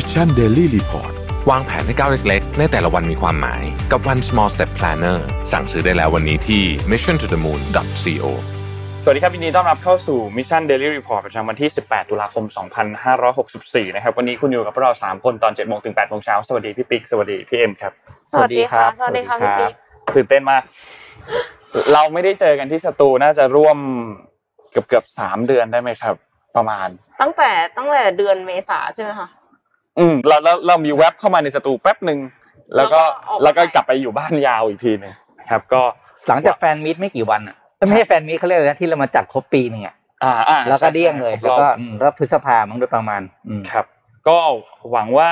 Mission Daily Report วางแผนให้ก้าวเล็กๆในแต่ละวันมีความหมายกับวัน Small Step Planner สั่งซื้อได้แล้ววันนี้ที่ missiontothemoon.co สวัสดีครับยินดีต้อนรับเข้าสู่ Mission Daily Report ประจำวันที่ 18 ตุลาคม 2564 นะครับวันนี้คุณอยู่กับพวกเรา3คนตอน 7:00 น. ถึง 8:00 น. สวัสดีพี่ปิ๊กสวัสดีพี่เอ็มครับสวัสดีครับสวัสดีครับพี่ปิ๊กตื่นเต้นมากเราไม่ได้เจอกันที่สตูน่าจะร่วมเกือบ3เดือนได้มั้ยครับประมาณตั้งแต่เดือนเมษาใช่มั้ยคะเรามีแว็บเข้ามาในสตูแป๊บนึงแล้วก็กลับไปอยู่บ้านยาวอีกทีนึงนะครับก็หลังจากแฟนมีตไม่กี่วันอ่ะไม่ใช่แฟนมีตเค้าเรียกอะไรนะที่เรามาจัดครบปีนึงอ่ะแล้วก็เดี้ยงเลยแล้วก็พฤษภาคมมั้งโดยประมาณครับก็หวังว่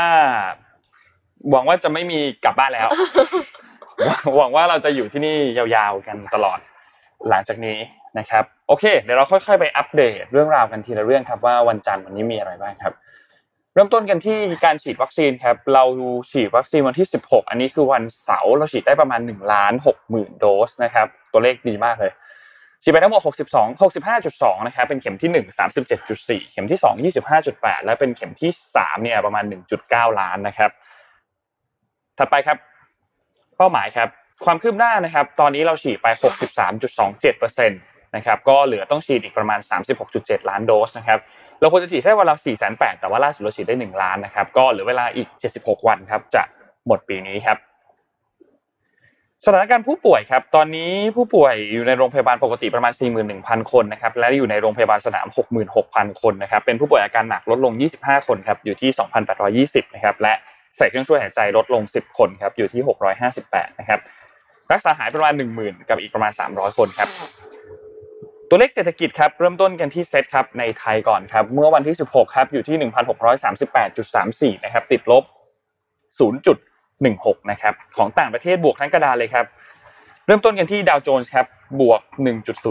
าจะไม่มีกลับบ้านแล้วหวังว่าเราจะอยู่ที่นี่ยาวๆกันตลอดหลังจากนี้นะครับโอเคเดี๋ยวเราค่อยๆไปอัปเดตเรื่องราวกันทีละเรื่องครับว่าวันจันทร์วันนี้มีอะไรบ้างครับเริ่มต้นกันที่การฉีดวัคซีนครับเราฉีดวัคซีนวันที่16อันนี้คือวันเสาร์เราฉีดได้ประมาณ 1,60,000 โดสนะครับตัวเลขดีมากเลยฉีดไปทั้งหมด 65.2 นะครับเป็นเข็มที่1 37.4 เข็มที่2 25.8 และเป็นเข็มที่3เนี่ยประมาณ 1.9 ล้านนะครับถัดไปครับเป้าหมายครับความคืบหน้านะครับตอนนี้เราฉีดไป 63.27% นะครับก็เหลือต้องฉีดอีกประมาณ 36.7 ล้านโดสนะครับเราควรจะฉีดได้วันละ 480,000 แต่ว่าล่าสุดเราฉีดได้1ล้านนะครับก็เหลือเวลาอีก76วันครับจะหมดปีนี้ครับสถานการณ์ผู้ป่วยครับตอนนี้ผู้ป่วยอยู่ในโรงพยาบาลปกติประมาณ 41,000 คนนะครับและอยู่ในโรงพยาบาลสนาม 66,000 คนนะครับเป็นผู้ป่วยอาการหนักลดลง25คนครับอยู่ที่ 2,820 นะครับและใส่เครื่องช่วยหายใจลดลง10คนครับอยู่ที่658นะครับรักษาหายประมาณ 10,000 กับอีกประมาณ300คนครับตัวเลขเศรษฐกิจครับเริ่มต้นกันที่เซตครับในไทยก่อนครับเมื่อวันที่16ครับอยู่ที่ 1,638.34 นะครับติดลบ 0.16 นะครับของต่างประเทศบวกทั้งกระดานเลยครับเริ่มต้นกันที่ดาวโจนส์ครับบวก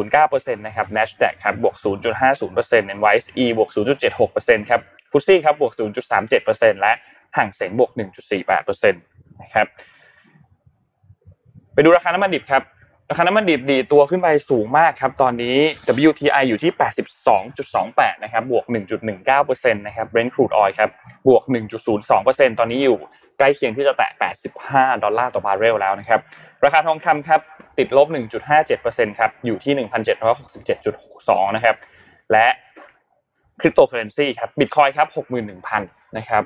1.09% นะครับ Nasdaq ครับบวก 0.50% NYSE บวก 0.76% ครับฟุตซี่ครับบวก 0.37% และห่างเสียงบวก 1.48% นะครับไปดูราคาน้ำมันดิบครับราคาน้ำมันดิบดีตัวขึ้นไปสูงมากครับตอนนี้ WTI อยู่ที่ 82.28 นะครับบวก 1.19% นะครับ Brent Crude Oil ครับบวก 1.02% ตอนนี้อยู่ใกล้เคียงที่จะแตะ$85ต่อบาร์เรลแล้วนะครับราคาทองคำครับติดลบ 1.57% ครับอยู่ที่ 1,767.62 นะครับและคริปโตเคอเรนซีครับ Bitcoin ครับ 61,000 นะครับ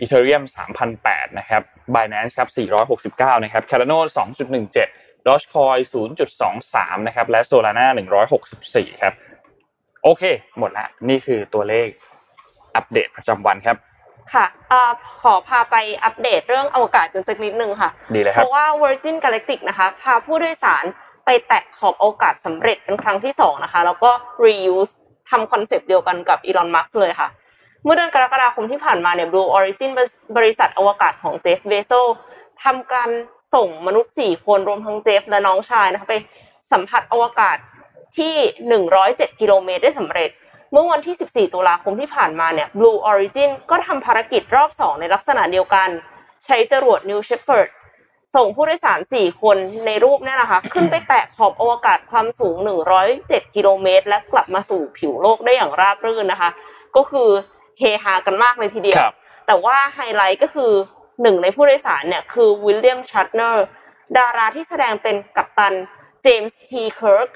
Ethereum 3,800 นะครับ Binance ครับ469นะครับ Cardano 2.17 Dogecoin 0.23 นะครับและ Solana 164ครับโอเคหมดละนี่คือตัวเลขอัปเดตประจำวันครับค่ะขอพาไปอัปเดตเรื่องอวกาศกันสักนิดนึงค่ะเพราะว่า Virgin Galactic นะคะพาผู้โดยสารไปแตะขอบอวกาศสำเร็จเป็นครั้งที่2นะคะแล้วก็ reuse ทำคอนเซ็ปต์เดียวกันกับ Elon Musk เลยค่ะเมื่อเดือนกรกฎาคมที่ผ่านมาเนี่ย Blue Origin บริษัทอวกาศของ Jeff Bezos ทำการส่งมนุษย์4คนรวมทั้ง Jeff และน้องชายนะคะไปสัมผัสอวกาศที่107กิโลเมตรได้สำเร็จเมื่อวันที่14ตุลาคมที่ผ่านมาเนี่ย Blue Origin ก็ทำภารกิจรอบ2ในลักษณะเดียวกันใช้จรวด New Shepard ส่งผู้โดยสาร4คนในรูปเนี่ยนะคะขึ้นไปแตะขอบอวกาศความสูง107กิโลเมตรและกลับมาสู่ผิวโลกได้อย่างราบรื่นนะคะก็คือเฮฮากันมากเลยทีเดียวแต่ว่าไฮไลท์ก็คือหนึ่งในผู้โดยสารเนี่ยคือวิลเลียมชัตเนอร์ดาราที่แสดงเป็นกัปตันเจมส์ทีเคิร์ก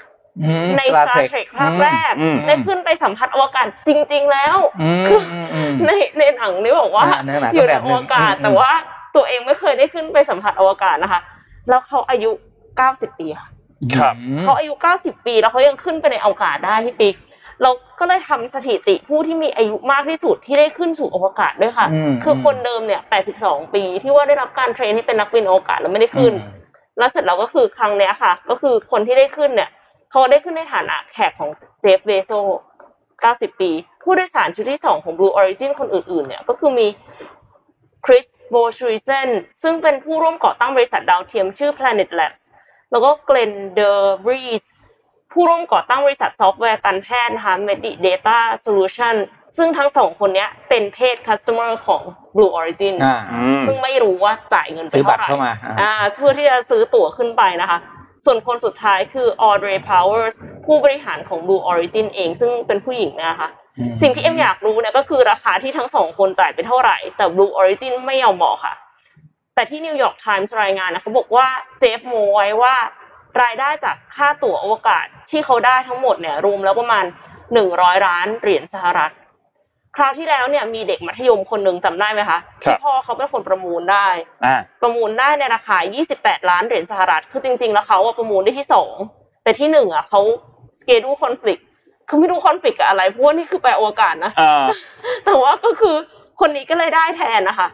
ใน Star Trek ภาคแรกได้ขึ้นไปสัมผัสอวกาศจริงๆแล้วคือในหนังนี่บอกว่าอยู่ในอวกาศแต่ว่าตัวเองไม่เคยได้ขึ้นไปสัมผัสอวกาศนะคะแล้วเขาอายุ90ปีค่ะเขาอายุ90ปีแล้วเขายังขึ้นไปในอวกาศได้พี่ปิ๊กเราก็เลยทำสถิติผู้ที่มีอายุมากที่สุดที่ได้ขึ้นสู่อวกาศด้วยค่ะคือคนเดิมเนี่ย82ปีที่ว่าได้รับการเทรนให้เป็นนักบินอวกาศแล้วไม่ได้ขึ้นแล้วเสร็จแล้วก็คือครั้งเนี้ยค่ะก็คือคนที่ได้ขึ้นเนี่ยเขาได้ขึ้นในฐานะแขกของเจฟเบโซ90ปีผู้โดยสารชุดที่2ของ Blue Origin คนอื่นๆเนี่ยก็คือมีคริสโบชูริเซนซึ่งเป็นผู้ร่วมก่อตั้งบริษัทดาวเทียมชื่อ Planet Labs แล้วก็เกลนเดอร์รีสผู้ร่วมก่อตั้งบริษัทซอฟต์แวร์การแพทย์นะคะ Medidata Solution ซึ่งทั้ง2คนเนี้ยเป็นเพจ customer ของ Blue Origin ซึ่งไม่รู้ว่าจ่ายเงินไปเท่าไหร่เพื่อที่จะซื้อตั๋วขึ้นไปนะคะส่วนคนสุดท้ายคือ Audrey Powers ผู้บริหารของ Blue Origin เองซึ่งเป็นผู้หญิงนะคะ สิ่งที่เอ็มอยากรู้เนี่ยก็คือราคาที่ทั้งสองคนจ่ายไปเท่าไหร่แต่ Blue Origin ไม่ยอมบอกค่ะแต่ที่ New York Times รายงานนะเขาบอกว่าเจฟโมไว้ว่ารายได้จากค่าตั๋วอวกาศที่เขาได้ทั้งหมดเนี่ยรวมแล้วประมาณ$100 ล้านคราวที่แล้วเนี่ยมีเด็กมัธยมคนนึงจำได้ไหมคะที่พ่อเขาเป็นคนประมูลได้ในราคา$28 ล้านคือจริงๆแล้วเขาประมูลได้ที่2แต่ที่1เขาสเกดูคอนฟลิกต์คือไม่รู้คอนฟลิกต์กับอะไรเพราะว่านี่คือไปอวกาศนะแต่ว่าก็คือคนนี้ก็เลยได้แทนนะคะ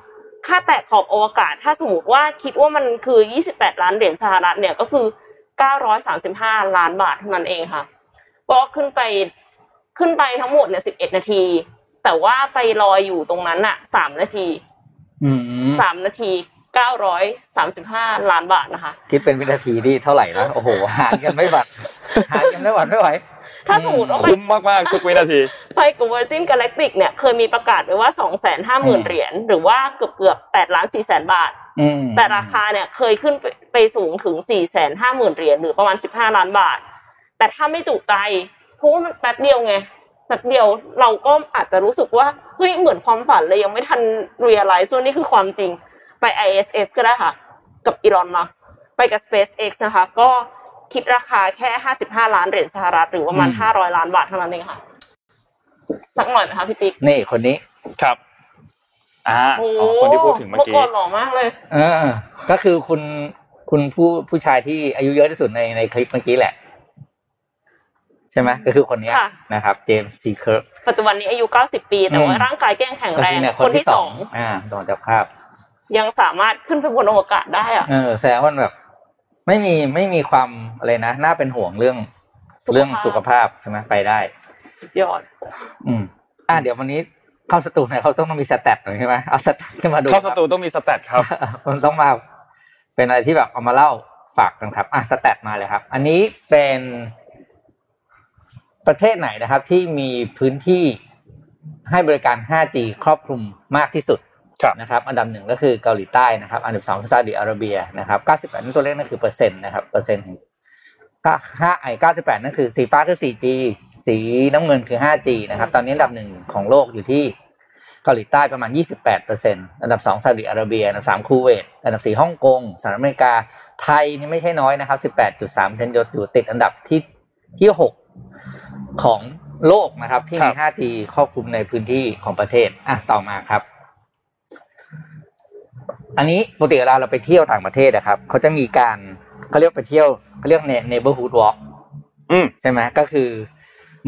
ค่าแตะขอบอวกาศถ้าสมมติว่าคิดว่ามันคือ$28 ล้านเนี่ยก็คือ$935 ล้านเท่านั้นเองค่ะก็ขึ้นไปทั้งหมดเนี่ย11 นาทีแต่ว่าไปลอยอยู่ตรงนั้นน่ะ3 นาที3 นาที$935 ล้านนะคะคิดเป็นวินาทีที่เท่าไหร่นะโอ้โหหารกันไม่ไหวถ้าสมมุติว่าคุ้มมากๆทุกวินาทีไปกับ Virgin Galactic เนี่ยเคยมีประกาศไว้ว่า 250,000 เหรียญหรือว่าเกือบๆ$8.4 ล้านแต่ราคาเนี่ยเคยขึ้นไปสูงถึง 450,000 เหรียญหรือประมาณ$15 ล้านแต่ถ้าไม่จุใจเพราะว่ามันแป๊บเดียวเราก็อาจจะรู้สึกว่าเฮ้ยเหมือนความฝันเลยยังไม่ทัน realize ว่านี่คือความจริงไป ISS ก็ได้ค่ะกับ Elon Musk ไปกับ SpaceX นะคะก็คิดราคาแค่$55 ล้านหรือประมาณ$500 ล้านเท่านั้นเองค่ะสักหน่อยนะคะพี่ปิ๊กนี่คนนี้ครับคนที่พูดถึงเมื่อกี้หล่อมากเลยก็คือคุณผู้ชายที่อายุเยอะที่สุดในคลิปเมื่อกี้แหละใช่ไหมก็คือคนนี้นะครับเจมส์ซีเคิร์กปัจจุบันนี้อายุ90 ปีแต่ว่าร่างกายแข็งแรงคนที่2โดนจับภาพยังสามารถขึ้นไปบนอวกาศได้อ่ะแสดงว่าแบบไม่มีความอะไรนะน่าเป็นห่วงเรื่องสุขภาพใช่ไหมไปได้สุดยอดเดี๋ยววันนี้เข้าสตูเนี่ยเขาต้องมีสแตทใช่ไหมเอาสแตทขึ้นมาดูเข้าสตูต้องมีสแตทครับมันต้องมาเป็นอะไรที่แบบเอามาเล่าฝากกันครับสแตทมาเลยครับอันนี้เป็นประเทศไหนนะครับที่มีพื้นที่ให้บริการ 5G ครอบคลุมมากที่สุดนะครับอันดับ1ก็คือเกาหลีใต้นะครับอันดับ2คือซาอุดิอาระเบียนะครับ98นั่นตัวเลขนั่นคือเปอร์เซ็นต์นะครับเปอร์เซ็นต์ก็5ไอ้98นั่นคือสีฟ้าคือ 4G สีน้ำเงินคือ 5G นะครับตอนนี้อันดับ1ของโลกอยู่ที่เกาหลีใต้ประมาณ 28% อันดับ2ซาอุดิอาระเบียอันดับ3คูเวตอันดับ4ฮ่องกงสหรัฐอเมริกาไทยนี่ไม่ใช่น้อยนะครับ 18.3% อยู่ติดอันดับที่6ของโลกนะครับที่มี 5G ครอบคลุมในพื้นที่ของประเทศต่อมาครับอันนี้ปกติเวลาเราไปเที่ยวต่างประเทศนะครับเขาจะมีการเขาเรียกไปเที่ยวเขาเรียก neighborhood walk ใช่ไหมก็คือ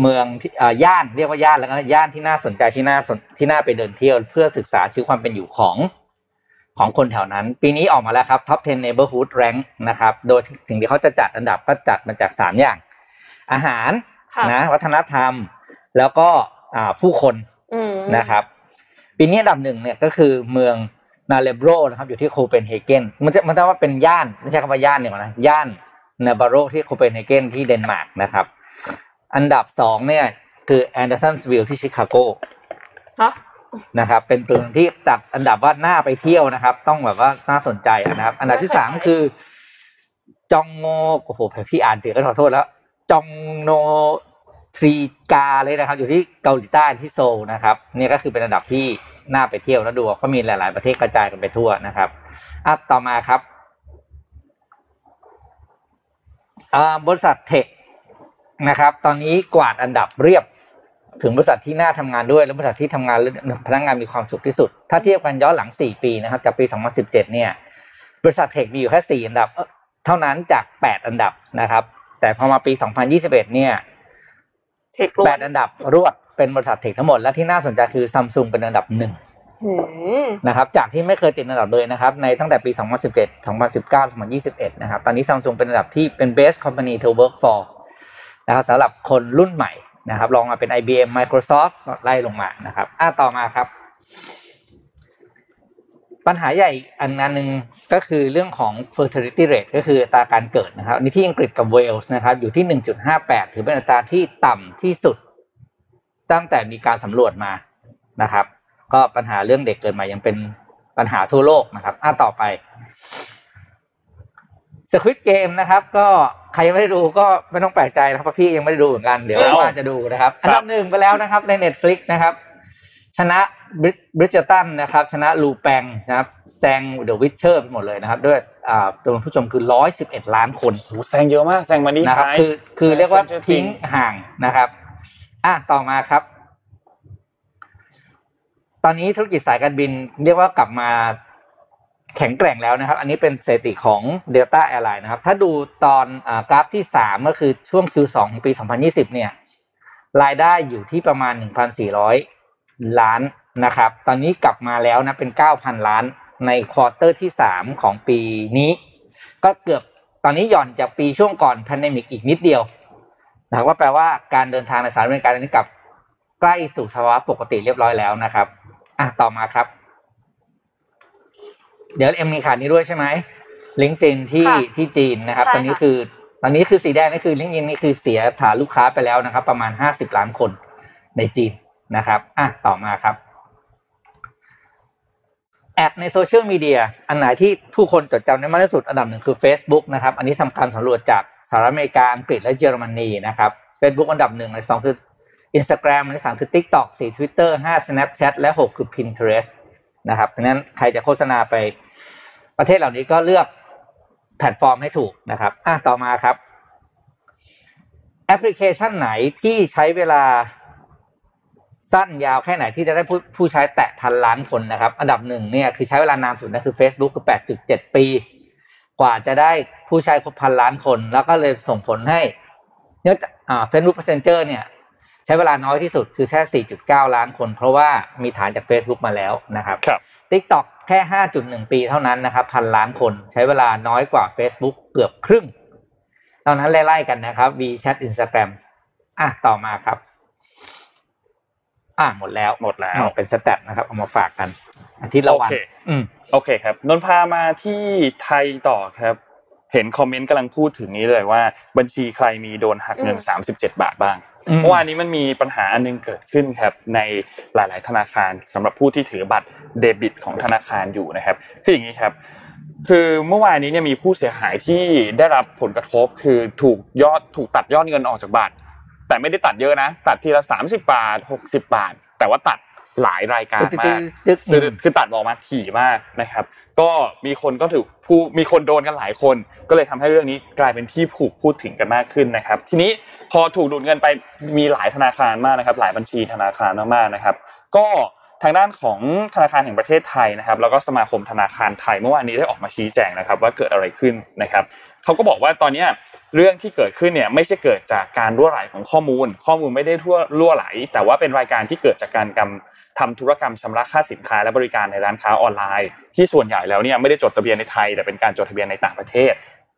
เมืองย่านเรียกว่าย่านแล้วก็ย่านที่น่าสนใจที่น่าไปเดินเที่ยวเพื่อศึกษาชีวิตความเป็นอยู่ของคนแถวนั้นปีนี้ออกมาแล้วครับ top 10 neighborhood rank นะครับโดยสิ่งที่เขาจะจัดอันดับก็จัดมาจาก3อย่างอาหารนะวัฒนธรรมแล้วก็ผู้คนนะครับปีนี้อันดับ1เนี่ยก็คือเมืองนาเลโบรนะครับอยู่ที่โคเปนเฮเกนมันจะว่าเป็นย่านไม่ใช่คำว่าย่านเนี่ยนะย่านนาบาโรที่โคเปนเฮเกนที่เดนมาร์กนะครับอันดับ2เนี่ยคือแอนเดอร์สันวิลล์ที่ชิคาโกนะครับเป็นตัวที่ตัดอันดับว่าน่าไปเที่ยวนะครับต้องแบบว่าน่าสนใจนะครับอันดับที่3คือจองโงโอ้โหพี่อ่านผิดก็ขอโทษแล้วจองโนทรีกาเลยนะครับอยู่ที่เกาหลีใต้ที่โซลนะครับนี่ก็คือเป็นระดับที่น่าไปเที่ยวแล้วดูก็มีหลายๆประเทศกระจายกันไปทั่วนะครับต่อมาครับบริษัทเทคนะครับตอนนี้กวาดอันดับเรียบถึงบริษัทที่น่าทำงานด้วยและบริษัทที่ทำงานพนักงานมีความสุขที่สุดถ้าเทียบกันย้อนหลัง4 ปีนะครับจากปี2017เนี่ยบริษัทเทคมีอยู่แค่4 อันดับเท่านั้นจาก8 อันดับนะครับแต่พอมาปี2021เนี่ย8อันดับรวดเป็นบริษัทเทคทั้งหมดและที่น่าสนใจคือ Samsung เป็นอันดับ1นะครับจากที่ไม่เคยติดอันดับเลยนะครับในตั้งแต่ปี2017 2019 2021นะครับตอนนี้ Samsung เป็นอันดับที่เป็น Best Company to Work for นะครับสำหรับคนรุ่นใหม่นะครับลองมาเป็น IBM Microsoft ไล่ลงมานะครับต่อมาครับปัญหาใหญ่อันนึงก็คือเรื่องของ fertility rate ก็คืออัตราการเกิดนะครับในที่อังกฤษกับเวลส์นะครับอยู่ที่ 1.58 ถือเป็นอัตราที่ต่ำที่สุดตั้งแต่มีการสำรวจมานะครับก็ปัญหาเรื่องเด็กเกิดมายังเป็นปัญหาทั่วโลกนะครับต่อไป สควิดเกมนะครับก็ใครยังไม่ได้ดูก็ไม่ต้องแปลกใจนะครับพี่ยังไม่ได้ดูเหมือนกันเดี๋ยวว่าจะดูนะครับอันดับ1ไปแล้วนะครับใน Netflix นะครับชนะบริดจ์ตันนะครับชนะลูแปงนะครับแซง The Witcher หมดเลยนะครับด้วยจำนวนผู้ชมคือ111ล้านคนโหแซงเยอะมากแซงมานี่นะครับคือเรียกว่าทิ้งห่างนะครับต่อมาครับตอนนี้ธุรกิจสายการบินเรียกว่ากลับมาแข็งแกร่งแล้วนะครับอันนี้เป็นสถิติของ Delta Airline นะครับถ้าดูตอนกราฟที่3ก็คือช่วง Q2 ของปี2020เนี่ยรายได้อยู่ที่ประมาณ 1,400 ล้านนะครับตอนนี้กลับมาแล้วนะเป็น 9,000 ล้านในควอเตอร์ที่3ของปีนี้ก็เกือบตอนนี้หย่อนจากปีช่วงก่อนแพนเดมิกอีกนิดเดียวนะครับว่าแปลว่าการเดินทางในสหรัฐอเมริกาตอนนี้กลับใกล้สู่ภาวะปกติเรียบร้อยแล้วนะครับต่อมาครับเดี๋ยวมีข่าวนี้ด้วยใช่ไหม LinkedIn ที่จีนนะครับตอนนี้คือสีแดงนี่คือ LinkedIn นี่คือเสียฐานลูกค้าไปแล้วนะครับประมาณ50ล้านคนในจีนนะครับต่อมาครับแอดในโซเชียลมีเดียอันไหนที่ผู้คนจดจำได้มากที่สุดอันดับหนึ่งคือ Facebook นะครับอันนี้ทำการสำรวจจากสหรัฐอเมริกาอังกฤษและเยอรมนีนะครับ Facebook อันดับ1และ2คือ Instagram อันที่3คือ TikTok 4 Twitter 5 Snapchat และ6คือ Pinterestนะครับเพราะฉะนั้นใครจะโฆษณาไปประเทศเหล่านี้ก็เลือกแพลตฟอร์มให้ถูกนะครับต่อมาครับแอปพลิเคชันไหนที่ใช้เวลาสั้นยาวแค่ไหนที่จะได้ผู้ใช้แตะพันล้านคนนะครับอันดับ1เนี่ยคือใช้เวลานานสุดนะคือ Facebook คือ 8.7 ปีกว่าจะได้ผู้ใช้ครบพันล้านคนแล้วก็เลยส่งผลให้Facebook Messenger เนี่ยใช้เวลาน้อยที่สุดคือแค่ 4.9 ล้านคนเพราะว่ามีฐานจาก Facebook มาแล้วนะครับ TikTok แค่ 5.1 ปีเท่านั้นนะครับพันล้านคนใช้เวลาน้อยกว่า Facebook เกือบครึ่งเท่านั้นไล่ๆกันนะครับ WeChat Instagram ต่อมาครับหมดแล้วเป็นสแตทนะครับเอามาฝากกันอาทิตย์ละวันโอเคครับนนพามาที่ไทยต่อครับเห็นคอมเมนต์กำลังพูดถึงนี้เลยว่าบัญชีใครมีโดนหักเงิน37บาทบ้างเมื่อวานนี้มันมีปัญหาอันนึงเกิดขึ้นครับในหลายๆธนาคารสำหรับผู้ที่ถือบัตรเดบิตของธนาคารอยู่นะครับคืออย่างนี้ครับคือเมื่อวานนี้เนี่ยมีผู้เสียหายที่ได้รับผลกระทบคือถูกตัดยอดเงินออกจากบัตรแต่ไม่ได้ตัดเยอะนะตัดทีละ30บาท60บาทแต่ว่าตัดหลายรายการมากคือตัดออกมาถี่มากนะครับก็มีคนก็ถือมีคนโดนกันหลายคนก็เลยทำให้เรื่องนี้กลายเป็นที่ถูกพูดถึงกันมากขึ้นนะครับทีนี้พอถูกดูดเงินไปมีหลายธนาคารมากนะครับหลายบัญชีธนาคารมากๆนะครับก็ทางด้านของธนาคารแห่งประเทศไทยนะครับแล้วก็สมาคมธนาคารไทยเมื่อวานนี้ได้ออกมาชี้แจงนะครับว่าเกิดอะไรขึ้นนะครับเขาก็บอกว่าตอนนี้เรื่องที่เกิดขึ้นเนี่ยไม่ใช่เกิดจากการรั่วไหลของข้อมูลไม่ได้รั่วไหลแต่ว่าเป็นรายการที่เกิดจากการทำธุรกรรมชำระค่าสินค้าและบริการในร้านค้าออนไลน์ที่ส่วนใหญ่แล้วเนี่ยไม่ได้จดทะเบียนในไทยแต่เป็นการจดทะเบียนในต่างประเทศ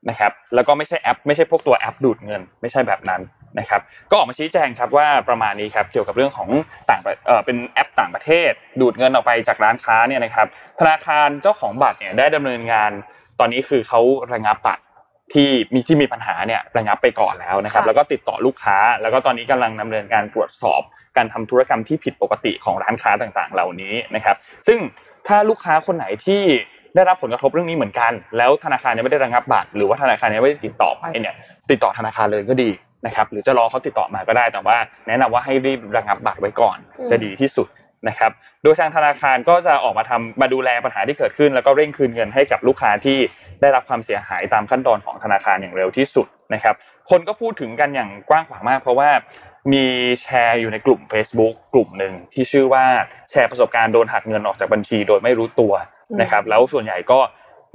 นะครับแล้วก็ไม่ใช่แอปไม่ใช่พวกตัวแอปดูดเงินไม่ใช่แบบนั้นนะครับก็ออกมาชี้แจงครับว่าประมาณนี้ครับเกี่ยวกับเรื่องของเป็นแอปต่างประเทศดูดเงินออกไปจากร้านค้าเนี่ยนะครับธนาคารเจ้าของบัตรเนี่ยได้ดำเนินงานตอนนี้คือเขาระงับบัตรที่มีปัญหาเนี่ยระงับไปก่อนแล้วนะครับแล้วก็ติดต่อลูกค้าแล้วก็ตอนนี้กำลังดำเนินการตรวจสอบการทำธุรกรรมที่ผิดปกติของร้านค้าต่างๆเหล่านี้นะครับซึ่งถ้าลูกค้าคนไหนที่ได้รับผลกระทบเรื่องนี้เหมือนกันแล้วธนาคารยังไม่ได้ระงับบัตรหรือว่าธนาคารยังไม่ได้ติดต่อไปเนี่ยติดต่อธนาคารเลยก็ดีนะครับหรือจะรอเขาติดต่อมาก็ได้แต่ว่าแนะนำว่าให้รีบระงับบัตรไว้ก่อนจะดีที่สุดนะครับโดยทางธนาคารก็จะออกมาดูแลปัญหาที่เกิดขึ้นแล้วก็เร่งคืนเงินให้กับลูกค้าที่ได้รับความเสียหายตามขั้นตอนของธนาคารอย่างเร็วที่สุดนะครับคนก็พูดถึงกันอย่างกว้างขวางมากเพราะว่ามีแชร์อยู่ในกลุ่ม Facebook กลุ่มนึงที่ชื่อว่าแชร์ประสบการณ์โดนหักเงินออกจากบัญชีโดยไม่รู้ตัวนะครับแล้วส่วนใหญ่ก็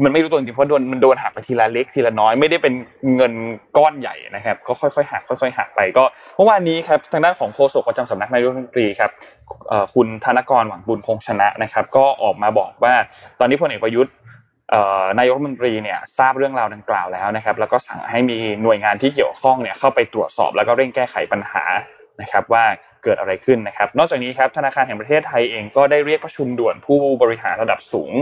มันไม่รู้ตัวจริงเพราะมันโดนหักไปทีละเล็กทีละน้อยไม่ได้เป็นเงินก้อนใหญ่นะครับก็ค่อยๆหักค่อยๆหักไปก็เมื่อวานนี้ครับทางด้านของโฆษกประจำสำนักนายกรัฐมนตรีครับคุณธนกรหวังบุญคงชนะนะครับก็ออกมาบอกว่าตอนนี้พลเอกประยุทธ์นายกรัฐมนตรีเนี่ยทราบเรื่องราวดังกล่าวแล้วนะครับแล้วก็สั่งให้มีหน่วยงานที่เกี่ยวข้องเนี่ยเข้าไปตรวจสอบแล้วก็เร่งแก้ไขปัญหานะครับว่าเกิดอะไรขึ้นนะครับนอกจากนี้ครับธนาคารแห่งประเทศไทยเองก็ได้เรียกประชุมด่วนผู้บริหารระดับสูง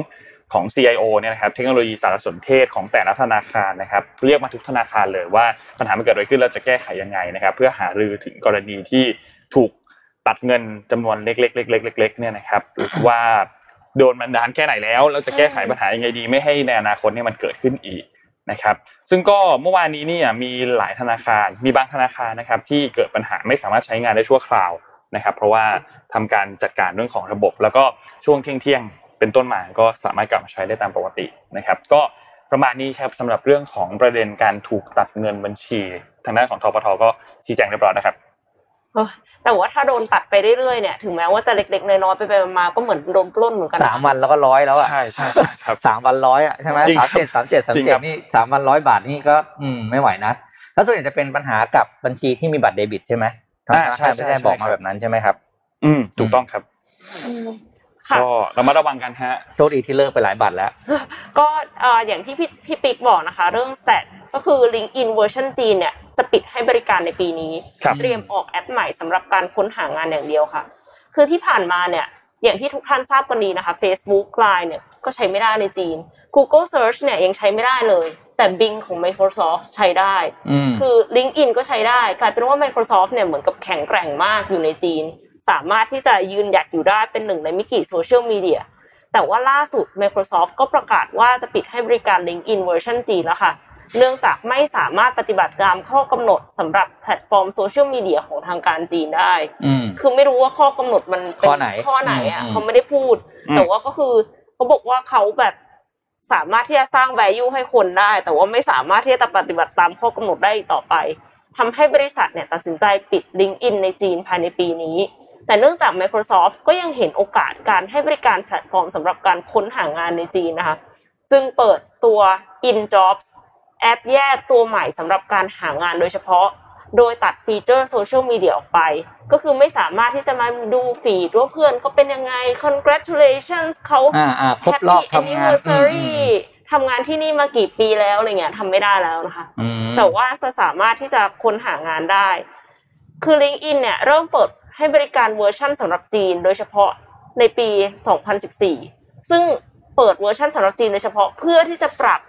ของ CIO เนี่ยนะครับเทคโนโลยีสารสนเทศของแต่ละธนาคารนะครับเรียกมาทุกธนาคารเลยว่าปัญหามันเกิดอะไรขึ้นเราจะแก้ไขยังไงนะครับเพื่อหารือถึงกรณีที่ถูกตัดเงินจำนวนเล็กๆเนี่ยนะครับว่าโดนมันนานแค่ไหนแล้วเราจะแก้ไขปัญหายังไงดีไม่ให้ในอนาคตเนี่ยมันเกิดขึ้นอีก นะครับซึ่งก็เมื่อวานนี้เนี่ยมีหลายธนาคารมีบางธนาคารนะครับที่เกิดปัญหาไม่สามารถใช้งานได้ชั่วคราวนะครับเพราะว่าทำการจัดการเรื่องของระบบแล้วก็ช่วงเที่ยงเป็นต้นมาก็สามารถกลับมาใช้ได้ตามปกตินะครับก็ประมาณนี้ครับสำหรับเรื่องของประเด็นการถูกตัดเงินบัญชีทางด้านของธปท.ก็ชี้แจงเรียบร้อยนะครับแต่ว่าถ้าโดนตัดไปเรื่อยๆเนี่ยถึงแม้ว่าจะเล็กๆน้อยๆไปๆมาๆก็เหมือนโดนปล้นเหมือนกัน3วันแล้วก็100แล้วอ่ะใช่ๆครับ3วัน100อ่ะใช่มั้ย37นี่3วัน100บาทนี่ก็ไม่ไหวนะแล้วส่วนใหญ่จะเป็นปัญหากับบัญชีที่มีบัตรเดบิตใช่มั้ยใช่ได้บอกมาแบบนั้นใช่มั้ยครับถูกต้องครับก็ระมัดระวังกันฮะโชคดีที่เลิกไปหลายบัตรแล้วก็อย่างที่พี่ปิ๊กบอกนะคะเรื่องแซดก็คือ LinkedIn เวอร์ชั่นจีนเนี่ยจะปิดให้บริการในปีนี้เตรียมออกแอปใหม่สำหรับการค้นหางานอย่างเดียวค่ะคือที่ผ่านมาเนี่ยอย่างที่ทุกท่านทราบกันดีนะคะ Facebook Line เนี่ยก็ใช้ไม่ได้ในจีน Google Search เนี่ยยังใช้ไม่ได้เลยแต่ Bing ของ Microsoft ใช้ได้คือ LinkedIn ก็ใช้ได้กลายเป็นว่า Microsoft เนี่ยเหมือนกับแข็งแกร่งมากอยู่ในจีนสามารถที่จะยืนหยัดอยู่ได้เป็นหนึ่งในไม่กี่โซเชียลมีเดียแต่ว่าล่าสุด Microsoft ก็ประกาศว่าจะปิดให้บริการ LinkedIn เวอร์ชั่นจีนแล้วค่ะเนื่องจากไม่สามารถปฏิบัติตามข้อกำหนดสำหรับแพลตฟอร์มโซเชียลมีเดียของทางการจีนได้คือไม่รู้ว่าข้อกำหนดมันเป็นข้อไหนอ่ะเขาไม่ได้พูดแต่ว่าก็คือเขาบอกว่าเขาแบบสามารถที่จะสร้าง value ให้คนได้แต่ว่าไม่สามารถที่จะปฏิบัติตามข้อกำหนดได้ต่อไปทำให้บริษัทเนี่ยตัดสินใจปิด LinkedIn ในจีนภายในปีนี้แต่เนื่องจาก Microsoft ก็ยังเห็นโอกาสการให้บริการแพลตฟอร์มสำหรับการค้นหางานในจีนนะคะจึงเปิดตัว InJobsแอปแยกตัวใหม่สำหรับการหางานโดยเฉพาะโดยตัดฟีเจอร์โซเชียลมีเดียออกไปก็คือไม่สามารถที่จะมาดูฟีดว่าเพื่อนเขาเป็นยังไง congratulations เขาครบรอบทำงานทำงานที่นี่มากี่ปีแล้วอะไรเงี้ยทำไม่ได้แล้วนะคะแต่ว่าจะสามารถที่จะค้นหางานได้คือ LinkedIn เนี่ยเริ่มเปิดให้บริการเวอร์ชั่นสำหรับจีนโดยเฉพาะในปี 2014 ซึ่งเปิดเวอร์ชั่นสำหรับจีนโดยเฉพาะเพื่อที่จะปรับ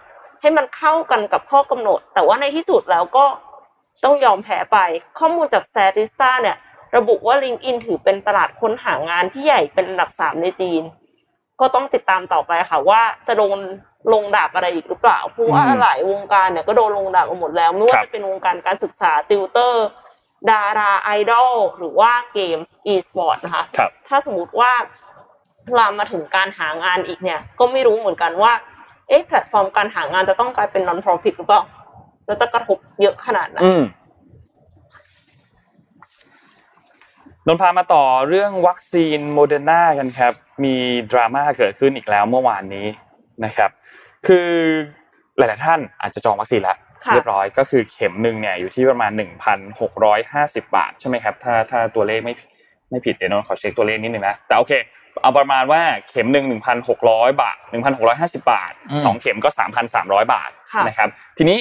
ให้มันเข้ากันกับข้อกำหนดแต่ว่าในที่สุดแล้วก็ต้องยอมแพ้ไปข้อมูลจาก Statista เนี่ยระบุว่า LinkedIn ถือเป็นตลาดค้นหางานที่ใหญ่เป็นอันดับ3ในจีนก็ต้องติดตามต่อไปค่ะว่าจะโดนลงดาบอะไรอีกหรือเปล่าเพราะว่าหลายวงการเนี่ยก็โดนลงดาบหมดแล้วไม่ว่าจะเป็นวงการการศึกษาติวเตอร์ดาราไอดอลหรือว่าเกมส์อีสปอร์ตนะคะถ้าสมมติว่าลามมาถึงการหางานอีกเนี่ยก็ไม่รู้เหมือนกันว่าแพลตฟอร์มการหางานจะต้องกลายเป็น non-profit หรือเปล่าแล้วจะกระทบเยอะขนาดไหนนนพามาต่อเรื่องวัคซีนโมเดอร์นากันครับมีดราม่าเกิดขึ้นอีกแล้วเมื่อวานนี้นะครับคือหลายๆท่านอาจจะจองวัคซีนแล้วเรียบร้อยก็คือเข็มหนึ่งเนี่ยอยู่ที่ประมาณ 1,650 บาทใช่ไหมครับถ้าตัวเลขไม่ผิดเดี๋ยวนนขอเช็คตัวเลขนิดนึงนะแต่โอเคเอาประมาณว่าเข็มนึง 1,600 บาท 1,650 บาท2เข็มก็ 3,300 บาทนะครับทีนี้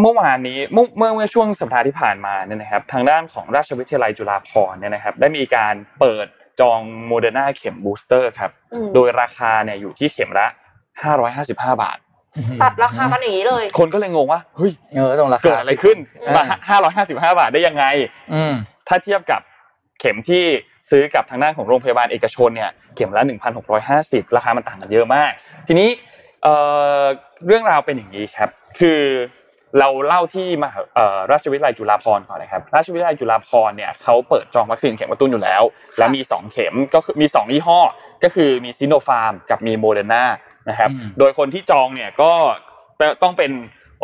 เมื่อช่วงสัปดาห์ที่ผ่านมาเนี่ยนะครับทางด้านของราชวิทยาลัยจุฬาภรณ์เนี่ยนะครับได้มีการเปิดจองโมเดอร์นาเข็มบูสเตอร์ครับโดยราคาเนี่ยอยู่ที่เข็มละ555บาทตัดราคากันอย่างนี้เลยคนก็เลยงงว่าเฮ้ยตรงราคาเกิดอะไรขึ้น555บาทได้ยังไงถ้าเทียบกับเข็มที่ซื้อกับทางด้านของโรงพยาบาลเอกชนเนี่ยเข็มละ 1,650 ราคามันต่างกันเยอะมากทีนี้เรื่องราวเป็นอย่างนี้ครับคือเราเล่าที่มหาราชวิทยาลัยจุฬาภรณ์ก่อนนะครับราชวิทยาลัยจุฬาภรณ์เนี่ยเขาเปิดจองวัคซีนเข็มกระตุ้นอยู่แล้วและมี2เข็มก็คือมี2ยี่ห้อก็คือมีซิโนฟาร์มกับมีโมเดอร์นานะครับโดยคนที่จองเนี่ยก็ต้องเป็น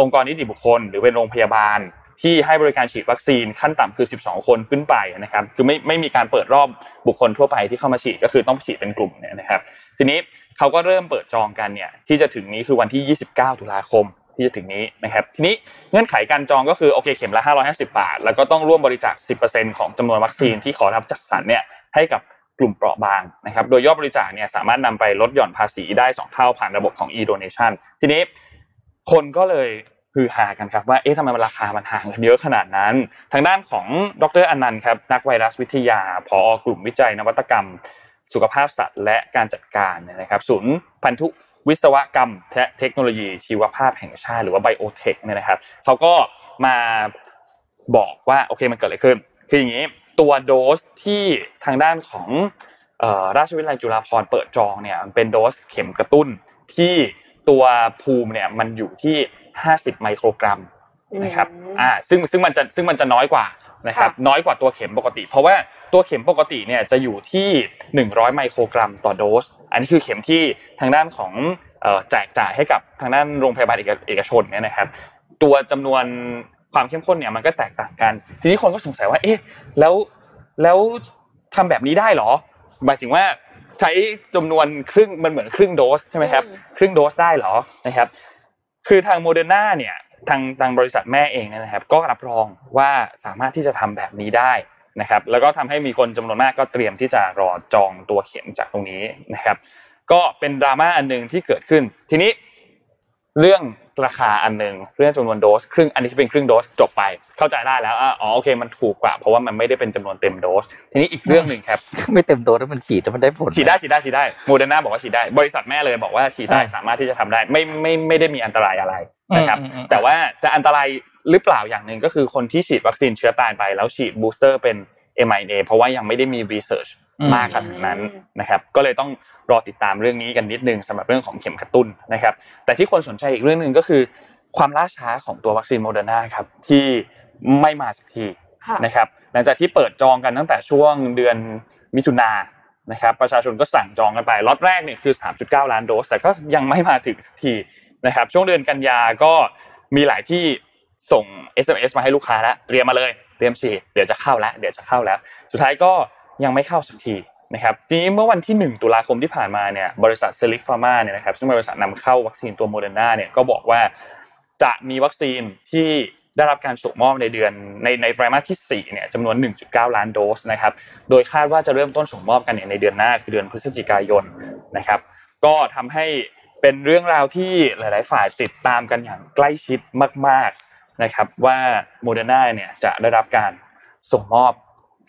องค์กรนิติบุคคลหรือเป็นโรงพยาบาลที่ให้บริการฉีดวัคซีนขั้นต่ำคือ12คนขึ้นไปนะครับคือไม่มีการเปิดรอบบุคคลทั่วไปที่เข้ามาฉีดก็คือต้องฉีดเป็นกลุ่มเนี่ยนะครับทีนี้เค้าก็เริ่มเปิดจองกันเนี่ยที่จะถึงนี้คือวันที่29ตุลาคมที่จะถึงนี้นะครับทีนี้เงื่อนไขการจองก็คือโอเคเข็มละ550บาทแล้วก็ต้องร่วมบริจาค 10% ของจำนวนวัคซีนที่ขอรับจัดสรรเนี่ยให้กับกลุ่มเปราะบางนะครับโดยยอดบริจาคเนี่ยสามารถนำไปลดหย่อนภาษีได้2เท่าผ่านระบบของ e-donation ทีนี้คนก็เลยคือหากันครับว่าทำไมราคามันห่างกันเยอะขนาดนั้นทางด้านของดร.อนันต์ครับนักไวรัสวิทยาผอกลุ่มวิจัยนวัตกรรมสุขภาพสัตว์และการจัดการนะครับศูนย์พันธุวิศวกรรมและเทคโนโลยีชีวภาพแห่งชาติหรือว่าไบโอเทคเนี่ยนะครับเขาก็มาบอกว่าโอเคมันเกิดอะไรขึ้นคืออย่างนี้ตัวโดสที่ทางด้านของราชวิทยาลัยจุฬาภรณ์เปิดจองเนี่ยมันเป็นโดสเข็มกระตุ้นที่ตัวภูมิเนี่ยมันอยู่ที่ 50 ไมโครกรัมนะครับซึ่งมันจะน้อยกว่านะครับน้อยกว่าตัวเข็มปกติเพราะว่าตัวเข็มปกติเนี่ยจะอยู่ที่100ไมโครกรัมต่อโดสอันนี้คือเข็มที่ทางด้านของแจกจ่ายให้กับทางด้านโรงพยาบาลเอกชนเนี่ยนะครับตัวจำนวนความเข้มข้นเนี่ยมันก็แตกต่างกันทีนี้คนก็สงสัยว่าเอ๊ะแล้วทำแบบนี้ได้เหรอหมายถึงว่าใช้จำนวนครึ่งมันเหมือนครึ่งโดสใช่มั้ยครับครึ่งโดสได้เหรอนะครับคือทางโมเดอร์นาเนี่ยทางบริษัทแม่เองนะครับก็รับรองว่าสามารถที่จะทำแบบนี้ได้นะครับแล้วก็ทำให้มีคนจำนวนมากก็เตรียมที่จะรอจองตัวเข็มจากตรงนี้นะครับก็เป็นดราม่าอันนึงที่เกิดขึ้นทีนี้เรื่องราคาอันนึงเรื่องจำนวนโดสครึ่งอันนี้จะเป็นครึ่งโดสจบไปเข้าใจได้แล้วอ๋อโอเคมันถูกกว่าเพราะว่ามันไม่ได้เป็นจำนวนเต็มโดสทีนี้อีกเรื่องนึงครับไม่เต็มโดสแล้วมันฉีดแล้วมันได้ผลฉีดได้โมเดอร์นาบอกว่าฉีดได้บริษัทแม่เลยบอกว่าฉีดได้สามารถที่จะทำได้ไม่ได้มีอันตรายอะไรนะครับแต่ว่าจะอันตรายหรือเปล่าอย่างนึงก็คือคนที่ฉีดวัคซีนเชื้อตายไปแล้วฉีดบูสเตอร์เป็น mRNA เพราะว่ายังไม่ได้มีรีเสิร์ชมากขนาดนั้นนะครับก็เลยต้องรอติดตามเรื่องนี้กันนิดนึงสำหรับเรื่องของเข็มกระตุ้นนะครับแต่ที่คนสนใจอีกเรื่องนึงก็คือความล่าช้าของตัววัคซีนโมเดอร์นาครับที่ไม่มาสักทีนะครับหลังจากที่เปิดจองกันตั้งแต่ช่วงเดือนมิถุนายนนะครับประชาชนก็สั่งจองกันไปล็อตแรกเนี่ยคือ 3.9 ล้านโดสแต่ก็ยังไม่มาถึงสักทีนะครับช่วงเดือนกันยาก็มีหลายที่ส่ง SMS มาให้ลูกค้าแล้วเตรียมมาเลยเตรียมฉีดเดี๋ยวจะเข้าแล้วสุดท้ายก็ยังไม่เข้าสักทีนะครับทีนี้เมื่อวันที่1ตุลาคมที่ผ่านมาเนี่ยบริษัท Select Pharma เนี่ยนะครับซึ่งเป็นบริษัทนำเข้าวัคซีนตัว Moderna เนี่ยก็บอกว่าจะมีวัคซีนที่ได้รับการส่งมอบในเดือนในไตรมาสที่4เนี่ยจำนวน 1.9 ล้านโดสนะครับโดยคาดว่าจะเริ่มต้นส่งมอบกันในเดือนหน้าคือเดือนพฤศจิกายนนะครับก็ทำให้เป็นเรื่องราวที่หลายๆฝ่ายติดตามกันอย่างใกล้ชิดมากๆนะครับว่า Moderna เนี่ยจะได้รับการส่งมอบ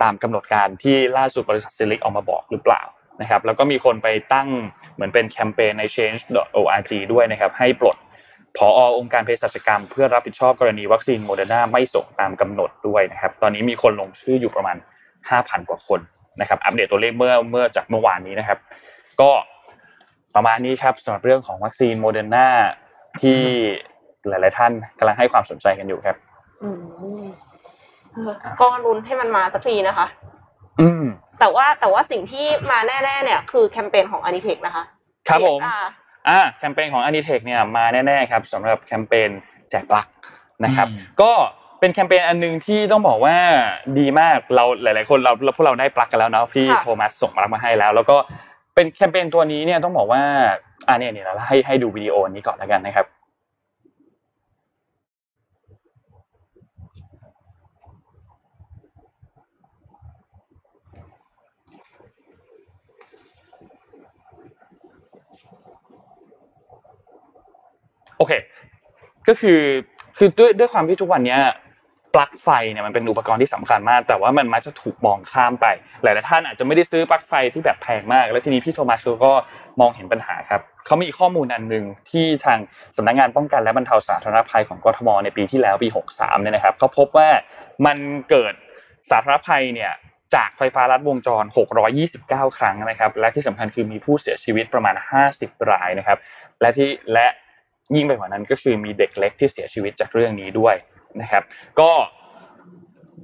ตามกำหนดการที่ล่าสุดบริษัท Select ออกมาบอกหรือเปล่านะครับแล้วก็มีคนไปตั้งเหมือนเป็นแคมเปญใน change.org ด้วยนะครับให้ปลดผอ.องค์การเภสัชกรรมเพื่อรับผิดชอบกรณีวัคซีน Moderna ไม่ส่งตามกำหนดด้วยนะครับตอนนี้มีคนลงชื่ออยู่ประมาณ 5,000 กว่าคนนะครับอัปเดตตัวเลขเมื่อจากเมื่อวานนี้นะครับก็ประมาณนี้ครับสำหรับเรื่องของวัคซีน Moderna ที่หลายๆท่านกำลังให้ความสนใจกันอยู่ครับก็ลุ้นให้มันมาสักทีนะคะแต่ว่าสิ่งที่มาแน่ๆเนี่ยคือแคมเปญของ Anitech นะคะครับผมแคมเปญของ Anitech เนี่ยมาแน่ๆครับสำหรับแคมเปญแจกปลั๊กนะครับก็เป็นแคมเปญอันนึงที่ต้องบอกว่าดีมากเราหลายๆคนเราพวกเราได้ปลั๊กกันแล้วเนาะพี่โทมัสส่งปลั๊กมาให้แล้วก็เป็นแคมเปญตัวนี้เนี่ยต้องบอกว่าเนี่ยเราให้ดูวิดีโอนี้ก่อนแล้วกันนะครับโอเคก็คือด้วยความที่ทุกวันนี้ปลั๊กไฟเนี่ยมันเป็นอุปกรณ์ที่สำคัญมากแต่ว่ามันมักจะถูกมองข้ามไปหลายท่านอาจจะไม่ได้ซื้อปลั๊กไฟที่แบบแพงมากแล้วทีนี้พี่โทมัสก็มองเห็นปัญหาครับเขามีข้อมูลอันนึงที่ทางสำนักงานป้องกันและบรรเทาสาธารณภัยของกทมในปีที่แล้วปี63เนี่ยนะครับเขาพบว่ามันเกิดสาธารณภัยเนี่ยจากไฟฟ้าลัดวงจร629ครั้งนะครับและที่สำคัญคือมีผู้เสียชีวิตประมาณ50รายนะครับและยิ่งไปกว่านั้นก็คือมีเด็กเล็กที่เสียชีวิตจากเรื่องนี้ด้วยนะครับก็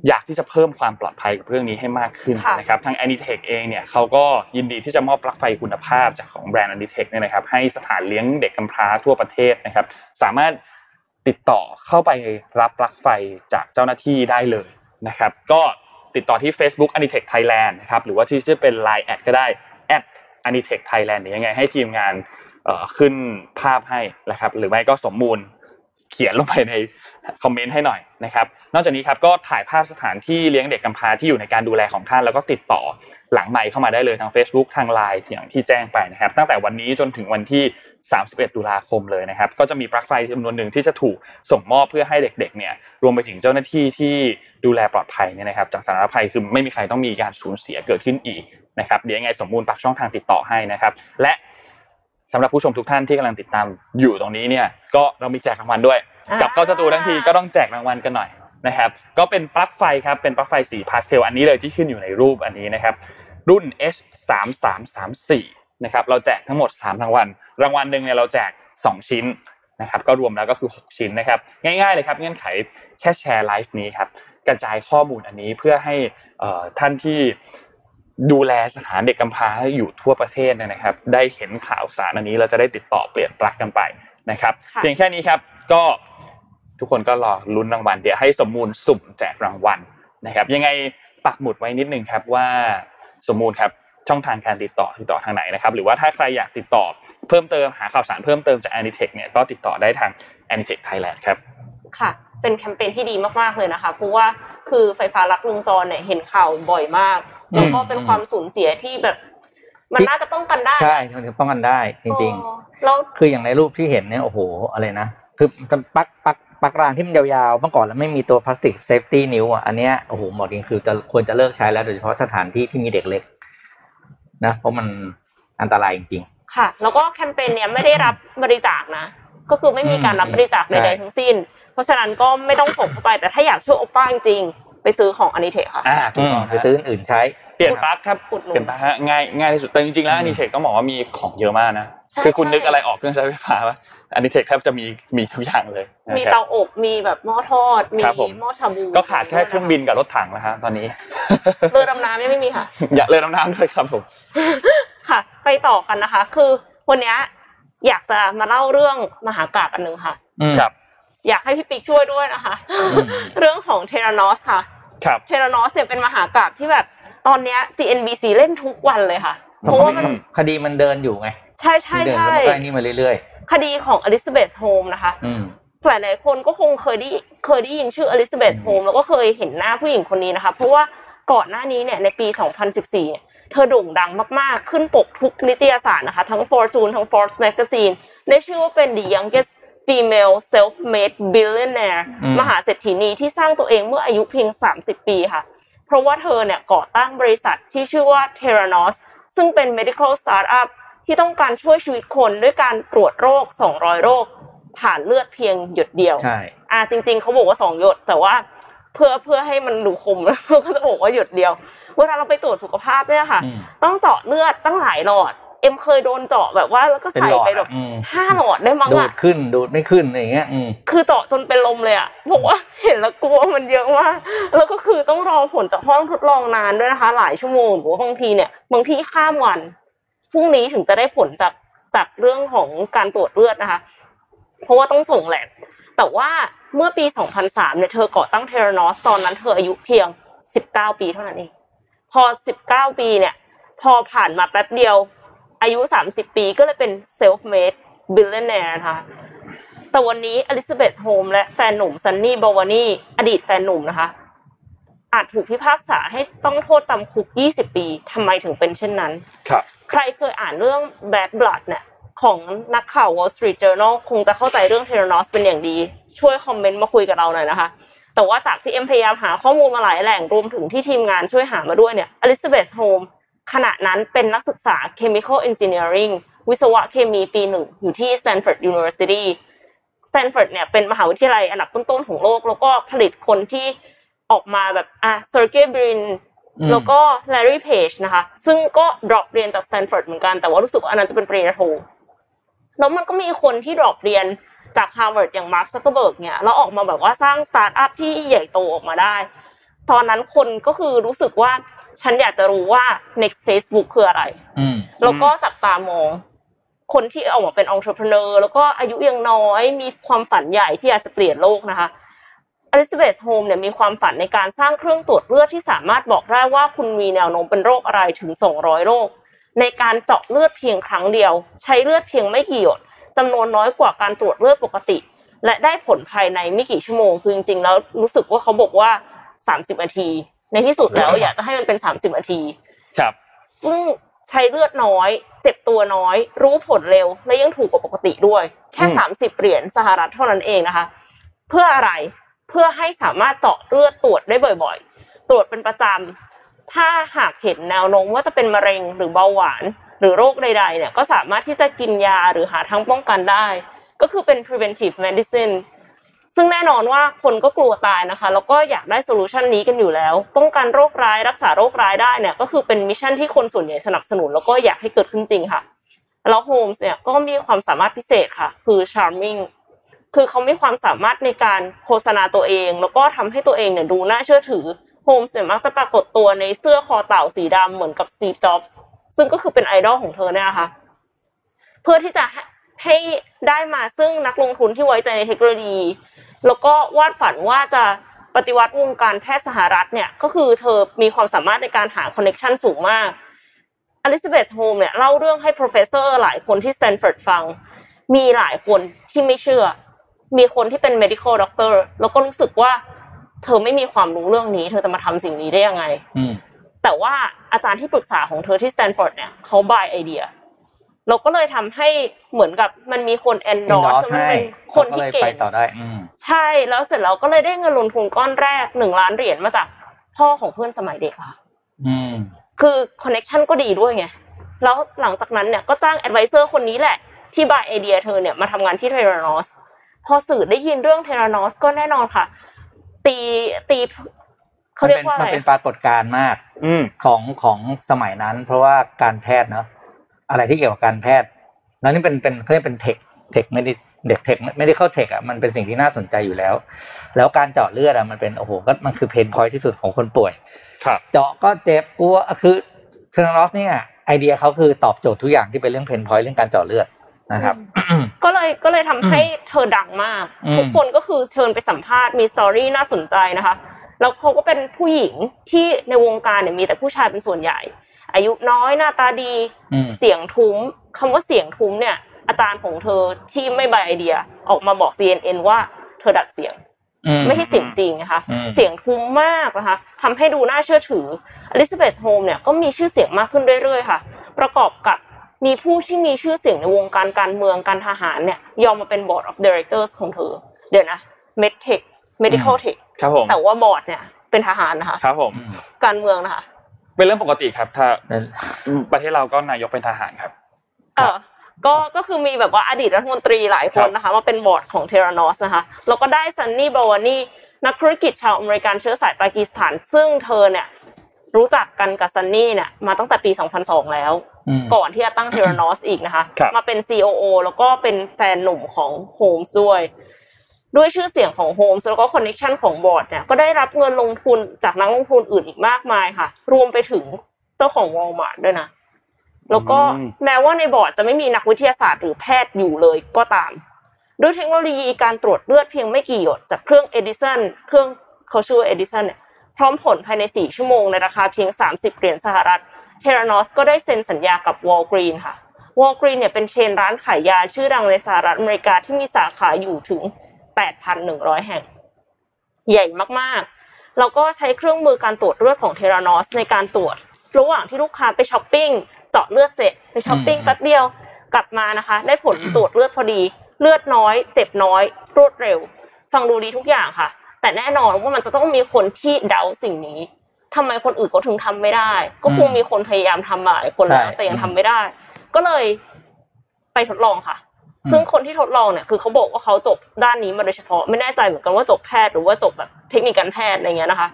อยากที่จะเพิ่มความปลอดภัยกับเรื่องนี้ให้มากขึ้นนะครับทาง Anitech เองเนี่ยเขาก็ยินดีที่จะมอบปลั๊กไฟคุณภาพจากของแบรนด์ Anitech เนี่ยนะครับให้สถานเลี้ยงเด็กกำพร้าทั่วประเทศนะครับสามารถติดต่อเข้าไปรับปลั๊กไฟจากเจ้าหน้าที่ได้เลยนะครับก็ติดต่อที่ Facebook Anitech Thailand นะครับหรือว่าที่จะเป็น Line แอดก็ได้ @Anitech Thailand เนี่ยยังไงให้ทีมงานขึ้นภาพให้นะครับหรือไม่ก็สมมูลเขียนลงไปในคอมเมนต์ให้หน่อยนะครับนอกจากนี้ครับก็ถ่ายภาพสถานที่เลี้ยงเด็กกำพร้าที่อยู่ในการดูแลของท่านแล้วก็ติดต่อหลังไมค์เข้ามาได้เลยทาง Facebook ทาง Line อย่างที่แจ้งไปนะครับตั้งแต่วันนี้จนถึงวันที่31ตุลาคมเลยนะครับก็จะมีปลั๊กไฟจำนวนหนึ่งที่จะถูกส่งมอบเพื่อให้เด็กๆเนี่ยรวมไปถึงเจ้าหน้าที่ที่ดูแลปลอดภัยเนี่ยนะครับจากสาธารณภัยคือไม่มีใครต้องมีการสูญเสียเกิดขึ้นอีกนะครับเดี๋ยวยังไงสมมูลปักช่องทางติดต่อให้นะครับและสำหรับผู้ชมทุกท่านที่กำลังติดตามอยู่ตรงนี้เนี่ยก็เรามีแจกรางวัลด้วยกับเข้าสตูทั้งทีก็ต้องแจกรางวัลกันหน่อยนะครับก็เป็นปลั๊กไฟครับเป็นปลั๊กไฟสีพาสเทลอันนี้เลยที่ขึ้นอยู่ในรูปอันนี้นะครับรุ่น H3334 นะครับเราแจกทั้งหมด3รางวัลรางวัลนึงเนี่ยเราแจก2ชิ้น นะครับก็รวมแล้วก็คือ6ชิ้นนะครับง่ายๆเลยครับเงื่อนไขแค่แชร์ไลฟ์นี้ครับกระจายข้อมูลอันนี้เพื่อให้ท่านที่ดูแลสถานเด็กกำพร้าให้อยู่ทั่วประเทศนะครับได้เห็นข่าวสารอันนี้เราจะได้ติดต่อเปลี่ยนปลั๊กกันไปนะครับเพียงแค่นี้ครับก็ทุกคนก็รอลุ้นรางวัลเดี๋ยวให้สมมูลสุ่มแจกรางวัลนะครับยังไงปักหมุดไว้นิดนึงครับว่าสมมูลครับช่องทางการติดต่อทางไหนนะครับหรือว่าถ้าใครอยากติดต่อเพิ่มเติมหาข่าวสารเพิ่มเติมจาก Anitech เนี่ยก็ติดต่อได้ทาง Anitech Thailand ครับค่ะเป็นแคมเปญที่ดีมากๆเลยนะคะเพราะว่าคือไฟฟ้ารัดวงจรเนี่ยเห็นข่าวบ่อยมากแล้วก็เป็นความสูญเสียที่แบบมันน่าจะป้องกันได้ใช่มันป้องกันได้จริงๆแล้วคืออย่างในรูปที่เห็นเนี่ยโอ้โหอะไรนะคือปลั๊กรางที่มันยาวๆเมื่อก่อนแล้วไม่มีตัวพลาสติกเซฟตี้นิ้วอ่ะอันเนี้ยโอ้โหหมดจริงคือจะควรจะเลิกใช้แล้วโดยเฉพาะสถานที่ที่มีเด็กเล็กนะเพราะมันอันตรายจริงๆค่ะแล้วก็แคมเปญเนี่ยไม่ได้รับบริจาคนะก็คือไม่มีการรับบริจาคใดๆทั้งสิ้นเพราะฉะนั้นก็ไม่ต้องส่งเข้าไปแต่ถ้าอยากช่วยโอป้าจริงๆไปซื้อของ Anitech ค่ะถูกต้องไปซื้ออื่นใช้เปลี่ยนปลั๊กครับกดลงง่ายที่สุดแต่จริงๆแล้ว Anitech ต้องบอกว่ามีของเยอะมากนะคือคุณนึกอะไรออกเครื่องใช้ไฟฟ้าป่ะ Anitech แทบจะมีทุกอย่างเลยมีเตาอบมีแบบหม้อทอดมีหม้อชาบูก็ขาดแค่เครื่องบินกับรถถังนะฮะตอนนี้เรือดำน้ำยังไม่มีค่ะอย่าเรือดำน้ำด้วยครับผมค่ะไปต่อกันนะคะคือวันนี้อยากจะมาเล่าเรื่องมหากาพย์อันนึงค่ะครับอยากให้พี่ปิ๊กช่วยด้วยนะคะเรื่องของ Theranos ค่ะครับ Theranos เนี่ยเป็นมหากาพย์ที่แบบตอนนี้ CNBC เล่นทุกวันเลยค่ะเพราะว่ามันคดีมันเดินอยู่ไงใช่ๆๆเดินไปนี่มาเรื่อยๆคดีของอลิซาเบธโฮมนะคะหลายๆคนก็คงเคยได้ยินชื่ออลิซาเบธโฮมแล้วก็เคยเห็นหน้าผู้หญิงคนนี้นะคะเพราะว่าก่อนหน้านี้เนี่ยในปี2014เนี่ยเธอโด่งดังมากๆขึ้นปกทุกนิตยสารนะคะทั้ง Fortune ทั้ง Forbes Magazine ได้ชื่อว่าเป็น The Youngest Female Self-Made Billionaire มหาเศรษฐีนีที่สร้างตัวเองเมื่ออายุเพียง30ปีค่ะเพราะว่าเธอเนี่ยก่อตั้งบริษัทที่ชื่อว่า Theranos ซึ่งเป็น Medical Startupที่ต้องการช่วยชีวิตคนด้วยการตรวจโรค200โรคผ่านเลือดเพียงหยดเดียวใช่จริงๆเขาบอกว่า2หยดแต่ว่าเพื่อให้มันดูคมแล้วก็จะบอกว่าหยดเดียวเวลาเราไปตรวจสุขภาพเนี่ยค่ะต้องเจาะเลือดตั้งหลายหลอดเอ็มเคยโดนเจาะแบบว่าแล้วก็ใส่ไปแบบ5หลอดได้มั้งอ่ะดูดไม่ขึ้นอะไรอย่างเงี้ยคือเจาะจนเป็นลมเลยอ่ะบอกว่าเห็นแล้วกลัวมันเยอะมากแล้วก็คือต้องรอผลจากห้องทดลองนานด้วยนะคะหลายชั่วโมงหรือว่าบางทีข้ามวันพรุ่งนี้ถึงจะได้ผลจากเรื่องของการตรวจเลือดนะคะเพราะว่าต้องส่งแลบแต่ว่าเมื่อปี2003เนี่ยเธอก่อตั้ง Theranos ตอนนั้นเธออายุเพียง19ปีเท่านั้นเองพอ19ปีเนี่ยพอผ่านมาแป๊บเดียวอายุ30ปีก็เลยเป็น self-made billionaire นะคะแต่วันนี้ Elizabeth Holmes และแฟนหนุ่ม Sunny Balwani อดีตแฟนหนุ่มนะคะอาจถูกพิพากษาให้ต้องโทษจำคุก20ปีทำไมถึงเป็นเช่นนั้นครับใครเคยอ่านเรื่อง Bad Blood เนี่ยของนักข่าว Wall Street Journal คงจะเข้าใจเรื่อง Theranos เป็นอย่างดีช่วยคอมเมนต์มาคุยกับเราหน่อยนะคะแต่ว่าจากที่เอ็มพยายามหาข้อมูลมาหลายแหล่งรวมถึงที่ทีมงานช่วยหามาด้วยเนี่ย Elizabeth Holmes ขณะนั้นเป็นนักศึกษา Chemical Engineering วิศวะเคมีปี1อยู่ที่ Stanford University Stanford เนี่ยเป็นมหาวิทยาลัยอันดับต้นๆของโลกแล้วก็ผลิตคนที่ออกมาแบบSergey Brin แล้วก็ Larry Page นะคะซึ่งก็ drop เรียนจาก Stanford เหมือนกันแต่ว่ารู้สึกว่าอันนั้นจะเป็นปริญญาโทแล้วมันก็มีคนที่ drop เรียนจาก Harvard อย่าง Mark Zuckerberg เนี่ยแล้วออกมาแบบว่าสร้าง startup ที่ใหญ่โตออกมาได้ตอนนั้นคนก็คือรู้สึกว่าฉันอยากจะรู้ว่า next Facebook คืออะไรแล้วก็จับตามองคนที่ออกมาเป็น entrepreneur แล้วก็อายุยังน้อยมีความฝันใหญ่ที่อยากจะเปลี่ยนโลกนะคะElizabeth Holmes เนี่ยมีความฝันในการสร้างเครื่องตรวจเลือดที่สามารถบอกได้ว่าคุณมีแนวโน้มเป็นโรคอะไรถึง200โรคในการเจาะเลือดเพียงครั้งเดียวใช้เลือดเพียงไม่กี่หยดจำนวนน้อยกว่าการตรวจเลือดปกติและได้ผลภายในไม่กี่ชั่วโมงคือจริงๆแล้วรู้สึกว่าเขาบอกว่า30นาทีในที่สุดแล้วอยากจะให้มันเป็น30นาทีครับซึ่งใช้เลือดน้อยเจ็บตัวน้อยรู้ผลเร็วและยังถูกกว่าปกติด้วยแค่30เหรียญสหรัฐเท่านั้นเองนะคะเพื่ออะไรเพื่อให้สามารถเจาะเลือดตรวจได้บ่อยๆตรวจเป็นประจำถ้าหากเห็นแนวโน้มว่าจะเป็นมะเร็งหรือเบาหวานหรือโรคใดๆเนี่ยก็สามารถที่จะกินยาหรือหาทางป้องกันได้ก็คือเป็น preventive medicine ซึ่งแน่นอนว่าคนก็กลัวตายนะคะแล้วก็อยากได้โซลูชันนี้กันอยู่แล้วป้องกันโรคร้ายรักษาโรคร้ายได้เนี่ยก็คือเป็นมิชชั่นที่คนส่วนใหญ่สนับสนุนแล้วก็อยากให้เกิดขึ้นจริงค่ะแล้วโฮมส์เนี่ยก็มีความสามารถพิเศษค่ะคือ charming คือเขามีความสามารถในการโฆษณาตัวเองแล้วก็ทำให้ตัวเองเนี่ยดูน่าเชื่อถือโฮมส์เนี่ยมักจะปรากฏตัวในเสื้อคอเต่าสีดำเหมือนกับสตีฟจ็อบส์ซึ่งก็คือเป็นไอดอลของเธอเนี่ยนะคะเพื่อที่จะให้ได้มาซึ่งนักลงทุนที่ไว้ใจในเทคโนโลยีแล้วก็วาดฝันว่าจะปฏิวัติวงการแพทย์สหรัฐเนี่ยก็คือเธอมีความสามารถในการหาคอนเนคชั่นสูงมากอลิซาเบธโฮมเนี่ยเล่าเรื่องให้โปรเฟสเซอร์หลายคนที่ Stanford ฟังมีหลายคนที่ไม่เชื่อมีคนที่เป็น medical doctor แล้วก็รู้สึกว่าเธอไม่มีความรู้เรื่องนี้เธอจะมาทำสิ่งนี้ได้ยังไงแต่ว่าอาจารย์ที่ปรึกษาของเธอที่ Stanford เนี่ยเขา buy ไอเดียเราก็เลยทำให้เหมือนกับมันมีคน endorse มันเป็นคนที่เก่งใช่แล้วเสร็จเราก็เลยได้เงินลงทุนก้อนแรก$1 ล้านมาจากพ่อของเพื่อนสมัยเด็กค่ะคือคอนเนคชั่นก็ดีด้วยไงแล้วหลังจากนั้นเนี่ยก็จ้าง advisor คนนี้แหละที่ buy ไอเดียเธอเนี่ยมาทำงานที่ Theranos พอสื่อได้ยินเรื่อง Theranos ก็แน่นอนค่ะตีเขาเรียกว่าอะไรมันเป็นปรากฏการณ์มากของสมัยนั้นเพราะว่าการแพทย์เนาะอะไรที่เกี่ยวกับการแพทย์แล้วนี่เป็นเค้าเรียกเป็นเทคไม่ได้เด็กเทคไม่ได้เข้าเทคอ่ะมันเป็นสิ่งที่น่าสนใจอยู่แล้วแล้วการเจาะเลือดอ่ะมันเป็นโอ้โหก็มันคือเพนพอยท์ที่สุดของคนป่วยครับเจาะก็เจ็บกลัวคือเทอร์นอสเนี่ยไอเดียเค้าคือตอบโจทย์ทุกอย่างที่เป็นเรื่องเพนพอยท์เรื่องการเจาะเลือดนะครับก็เลยทำให้เธอดังมากทุกคนก็คือเชิญไปสัมภาษณ์มีสตอรี่น่าสนใจนะคะแล้วเค้าก็เป็นผู้หญิงที่ในวงการเนี่ยมีแต่ผู้ชายเป็นส่วนใหญ่อายุน้อยหน้าตาดีเสียงทุ้มคำว่าเสียงทุ้มเนี่ยอาจารย์ของเธอที่ไม่ใบไอเดียออกมาบอก CNN ว่าเธอดัดเสียงไม่ใช่เสียงจริงนะคะเสียงทุ้มมากนะคะทำให้ดูน่าเชื่อถืออลิซาเบธโฮมเนี่ยก็มีชื่อเสียงมากขึ้นเรื่อยๆค่ะประกอบกับมีผู้ที่มีชื่อเสียงในวงการเมืองการทหารเนี่ยยอมมาเป็น Board of Directors ของเธอเดี๋ยวนะ Medtech Medical Tech แต่ว่า Board เนี่ยเป็นทหารนะคะการเมืองนะคะเป็นเรื่องปกติครับถ้าประเทศเราก็นายกเป็นทหารครับก็คือมีแบบว่าอดีตรัฐมนตรีหลายคนนะคะมาเป็นบอร์ดของ Theranos นะคะแล้วก็ได้ซันนี่บาวานี่นักธุรกิจชาวอเมริกันเชื้อสายปากีสถานซึ่งเธอเนี่ยรู้จักกันกับซันนี่เนี่ยมาตั้งแต่ปี2002แล้วก่อนที่จะตั้ง Theranos อีกนะคะมาเป็น COO แล้วก็เป็นแฟนหนุ่มของโฮมส์ด้วยชื่อเสียงของโฮมส์แล้วก็คอนเนคชั่นของบอร์ดเนี่ยก็ได้รับเงินลงทุนจากนักลงทุนอื่นอีกมากมายค่ะรวมไปถึงเจ้าของ Walmart ด้วยนะแล้วก็แม้ว่าในบอร์ดจะไม่มีนักวิทยาศาสตร์หรือแพทย์อยู่เลยก็ตามด้วยเทคโนโลยีการตรวจเลือดเพียงไม่กี่หยดจากเครื่อง Edison เครื่องเขาชื่อ Edison เนี่ยพร้อมผลภายใน4ชั่วโมงในราคาเพียง$30 Theranos ก็ได้เซ็นสัญญากับ Walgreen ค่ะ Walgreen เนี่ยเป็นเชนร้านขายยาชื่อดังในสหรัฐอเมริกาที่มีสาขาอยู่ถึง8,100 แห่งใหญ่มากๆแล้วก็ใช้เครื่องมือการตรวจเลือดของ Theranos ในการตรวจระหว่างที่ลูกค้าไปช้อปปิ้งเจาะเลือดเสร็จไปช้อปปิ้งแป๊บเดียวกลับมานะคะได้ผลตรวจเลือดพอดีเลือดน้อยเจ็บน้อยรวดเร็วฟังดูดีทุกอย่างค่ะแต่แน่นอนว่ามันจะต้องมีคนที่เดาสิ่งนี้ทำไมคนอื่นก็ถึงทำไม่ได้ก็คงมีคนพยายามทำหลายคนแล้วแต่ยังทำไม่ได้ก็เลยไปทดลองค่ะซึ่งคนที่ทดลองเนี่ยคือเขาบอกว่าเขาจบด้านนี้มาโดยเฉพาะไม่แน่ใจเหมือนกันว่าจบแพทย์หรือว่าจบแบบเทคนิคการแพทย์อะไรเงี้ยนะคะ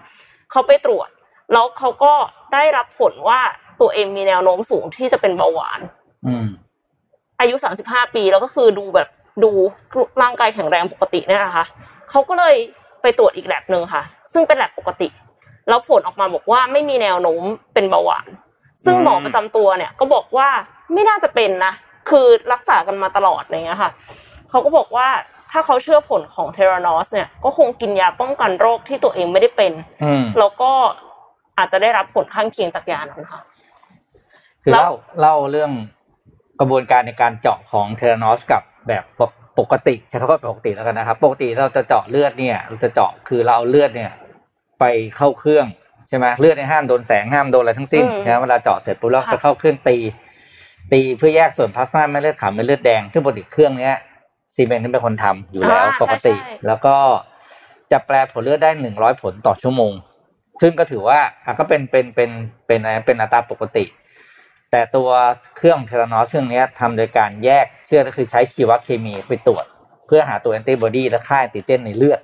เขาไปตรวจแล้วเขาก็ได้รับผลว่าตัวเองมีแนวโน้มสูงที่จะเป็นเบาหวานอายุ35ปีแล้วก็คือดูร่างกายแข็งแรงปกติเนี่ยนะคะเขาก็เลยไปตรวจอีกแลบนึงค่ะซึ่งเป็นแลบปกติแล้วผลออกมาบอกว่าไม่มีแนวโน้มเป็นเบาหวานซึ่งหมอประจำตัวเนี่ยก็บอกว่าไม่น่าจะเป็นนะคือรักษากันมาตลอดอะไรเงี้ยค่ะเขาก็บอกว่าถ้าเขาเชื่อผลของ Theranos เนี่ยก็คงกินยาป้องกันโรคที่ตัวเองไม่ได้เป็นแล้วก็อาจจะได้รับผลข้างเคียงจากยานั้นค่ะคือเล่าเรื่องกระบวนการในการเจาะของ Theranos กับแบบปกติใช้คำว่าปกติแล้วกันนะครับปกติเราจะเจาะเลือดเนี่ยเราจะเจาะคือเราเอาเลือดเนี่ยไปเข้าเครื่องใช่มั้ยเลือดเนี่ยห้ามโดนแสงห้ามโดนอะไรทั้งสิ้นใช่มั้ยเวลาเจาะเสร็จปุ๊บแล้วก็เข้าเครื่องตีเพื่อแยกส่วนพลาสมาเม็ดเลือดขาวเม็ดเลือดแดงซึ่งปกติเครื่องนี้ซีเมนต์เป็นคนทำอยู่แล้วปกติแล้วก็จะแปลผลเลือดได้100ผลต่อชั่วโมงซึ่งก็ถือว่าก็เป็นอะไรเป็นอัตราปกติแต่ตัวเครื่องเทอร์นอสเครื่องนี้ทำโดยการแยกเชื้อก็คือใช้ชีวเคมีไปตรวจเพื่อหาตัวแอนติบอดีและค่าแอนติเจนในเลือด